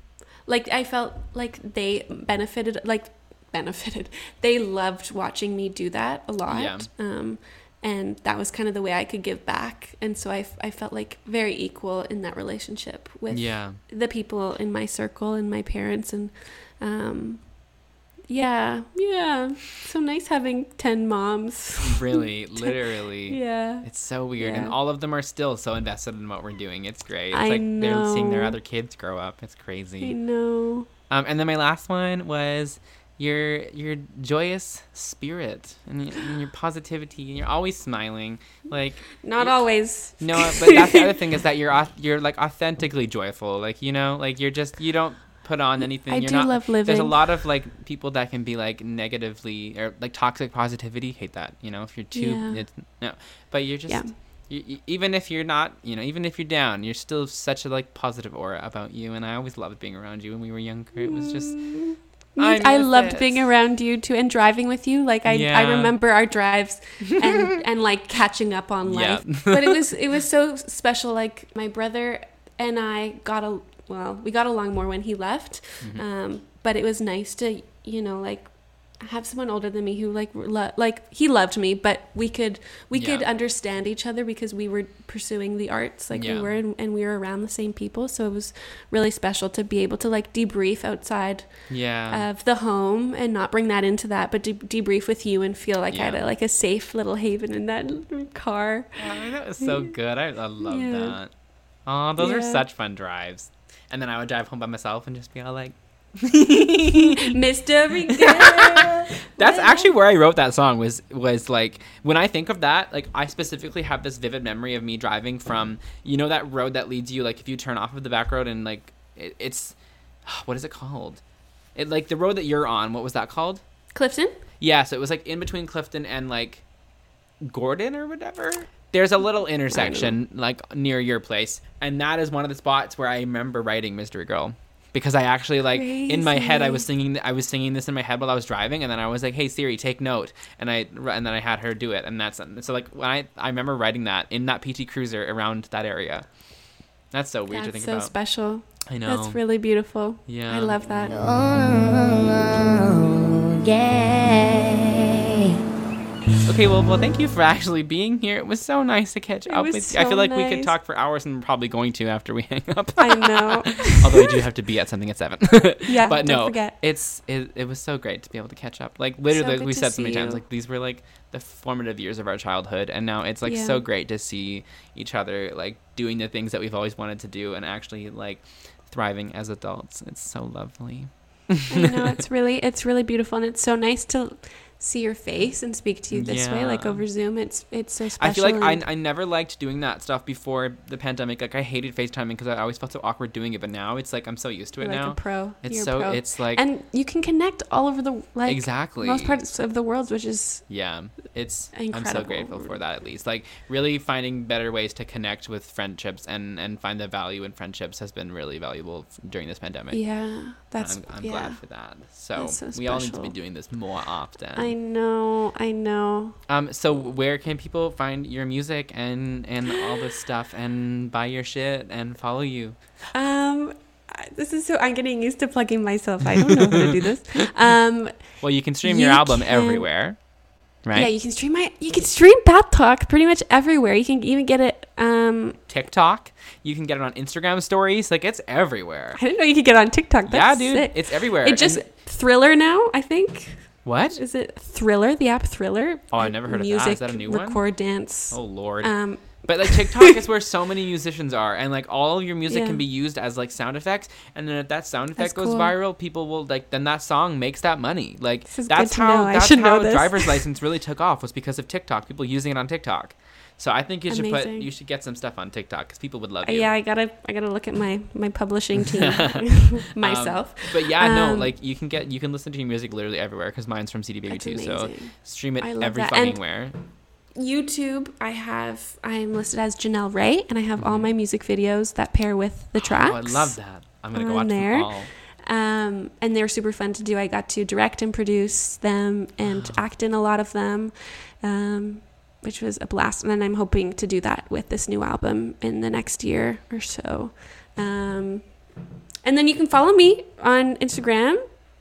like, I felt like they benefited, like, benefited. They loved watching me do that a lot. Yeah. Um, and that was kind of the way I could give back. And so I, I felt, like, very equal in that relationship with yeah. the people in my circle and my parents. And, um, yeah, yeah. So nice having ten moms. Really, literally. Yeah. It's so weird. Yeah. And all of them are still so invested in what we're doing. It's great. It's I like know. They're seeing their other kids grow up. It's crazy. I know. Um, and then my last one was your your joyous spirit and, and your positivity, and you're always smiling. Like not always. No, but that's the other thing is that you're you're like authentically joyful. Like, you know, like you're just you don't put on anything. I You're do not, love living. There's a lot of like people that can be like negatively or like toxic positivity. Hate that, you know. If you're too, yeah. it's, no. But you're just yeah. you, you, even if you're not, you know, even if you're down, you're still such a like positive aura about you. And I always loved being around you when we were younger. It was just. Mm. I, I loved it. Being around you too, and driving with you. Like I, yeah. I remember our drives and, and like catching up on life. Yeah. But it was, it was so special. Like my brother and I got a well, we got along more when he left. Mm-hmm. Um, but it was nice to, you know, like have someone older than me who like lo- like he loved me, but we could we yeah. could understand each other because we were pursuing the arts, like yeah. we were, and, and we were around the same people. So it was really special to be able to like debrief outside yeah. of the home and not bring that into that, but de- debrief with you and feel like yeah. I had a, like a safe little haven in that car. Oh, that was so good. I, I love yeah. that. Oh, those yeah. were such fun drives. And then I would drive home by myself and just be all like. Mystery girl. That's actually where I wrote that song was was like when I think of that, like I specifically have this vivid memory of me driving from, you know, that road that leads you, like if you turn off of the back road and like it, it's what is it called, it like the road that you're on, what was that called? Clifton. Yeah, so it was like in between Clifton and like Gordon or whatever. There's a little intersection like near your place, and that is one of the spots where I remember writing Mystery Girl. Because I actually like Crazy. in my head, I was singing, I was singing this in my head while I was driving, and then I was like, "Hey Siri, take note," and I and then I had her do it, and that's so like when I I remember writing that in that P T Cruiser around that area. That's so weird that's to think so about. That's so special. I know. That's really beautiful. Yeah, I love that. Oh, yeah. Okay, well, well, thank you for actually being here. It was so nice to catch it up with you. So I feel like nice. We could talk for hours, and we're probably going to after we hang up. I know. Although I do have to be at something at seven. Yeah, but no, don't forget. It's it, it was so great to be able to catch up. Like literally, so we said so many times, like these were like the formative years of our childhood, and now it's like yeah. so great to see each other like doing the things that we've always wanted to do, and actually like thriving as adults. It's so lovely. I know, it's really it's really beautiful, and it's so nice to see your face and speak to you this yeah. way, like over Zoom. It's it's so special. I feel like I, I never liked doing that stuff before the pandemic. Like I hated FaceTiming because I always felt so awkward doing it, but now it's like I'm so used to it. You're now like a pro. It's You're so a pro. It's like, and you can connect all over the like exactly most parts of the world, which is yeah it's incredible. I'm so grateful for that. At least like really finding better ways to connect with friendships and and find the value in friendships has been really valuable during this pandemic. Yeah, that's I'm, I'm yeah. glad for that. So, so we all need to be doing this more often. I I know, I know. Um, so where can people find your music and, and all this stuff and buy your shit and follow you? Um, this is so, I'm getting used to plugging myself. I don't know how to do this. Um, well, you can stream you your album can, everywhere, right? Yeah, you can stream my, you can stream Bath Talk pretty much everywhere. You can even get it. Um, TikTok. You can get it on Instagram stories. Like it's everywhere. I didn't know you could get it on TikTok. That's yeah, dude, sick. It's everywhere. It just, and, Thriller now, I think. What? Is it Thriller? The app Thriller? Oh, I've never heard Music, of that. Is that a new record, one? Record, dance. Oh, Lord. Um, but like TikTok is where so many musicians are, and like all of your music yeah. can be used as like sound effects, and then if that sound effect that's goes cool. viral, people will like then that song makes that money. Like that's how that's how driver's license really took off, was because of TikTok. People using it on TikTok. So I think you Amazing. should put you should get some stuff on TikTok because people would love you. Yeah, I gotta I gotta look at my, my publishing team myself. Um, but yeah, um, no, like you can get you can listen to your music literally everywhere because mine's from C D Baby too. So stream it every fucking where. YouTube, I have I'm listed as Janelle Ray, and I have mm-hmm. all my music videos that pair with the tracks. Oh, I love that. I'm gonna go watch there. them all. Um, and they're super fun to do. I got to direct and produce them and act in a lot of them. Um, which was a blast. And then I'm hoping to do that with this new album in the next year or so. Um, and then you can follow me on Instagram.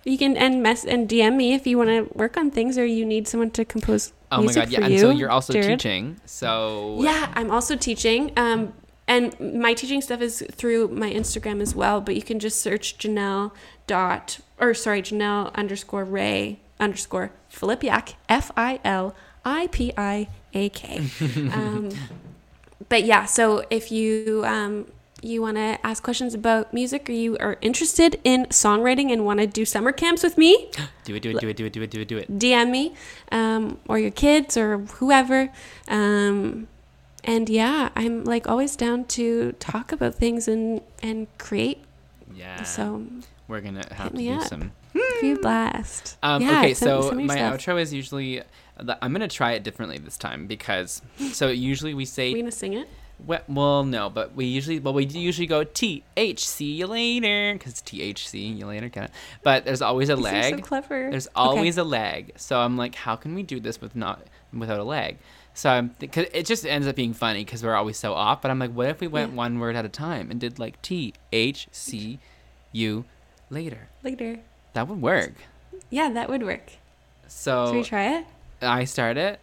You can and mess and D M me if you want to work on things or you need someone to compose oh music for you. Oh my God, yeah. And you, so you're also Jared. teaching. So yeah, I'm also teaching. Um, and my teaching stuff is through my Instagram as well, but you can just search Janelle dot, or sorry, Janelle underscore Ray underscore Filipiak, F I L I P I A K um but yeah, so if you um you want to ask questions about music or you are interested in songwriting and want to do summer camps with me, do it do it do it do it do it do it do it D M me um or your kids or whoever, um and yeah, I'm like always down to talk about things and and create. Yeah, so we're gonna have to do up. some Rescue Blast. Um, yeah, okay, send, so send my stuff. Outro is usually... I'm going to try it differently this time because... So usually we say... Are we going to sing it? Well, well, no, but we usually... Well, we usually go T H C you later because T H C you later kind of... But there's always a this lag. You're so clever. There's always okay. a lag. So I'm like, how can we do this with not without a lag? So I'm th- cause it just ends up being funny because we're always so off. But I'm like, what if we went yeah. one word at a time and did like T H C U later? Later. That would work. Yeah, that would work. So... Should we try it? I start it.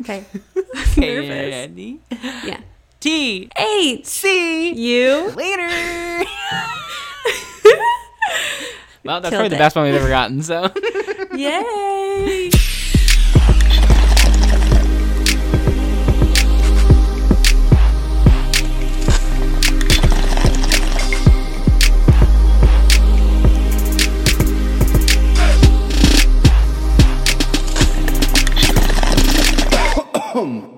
Okay. I'm nervous. Yeah. T H C U later. Well, that's Killed probably it. The best one we've ever gotten, so. Yay. Boom.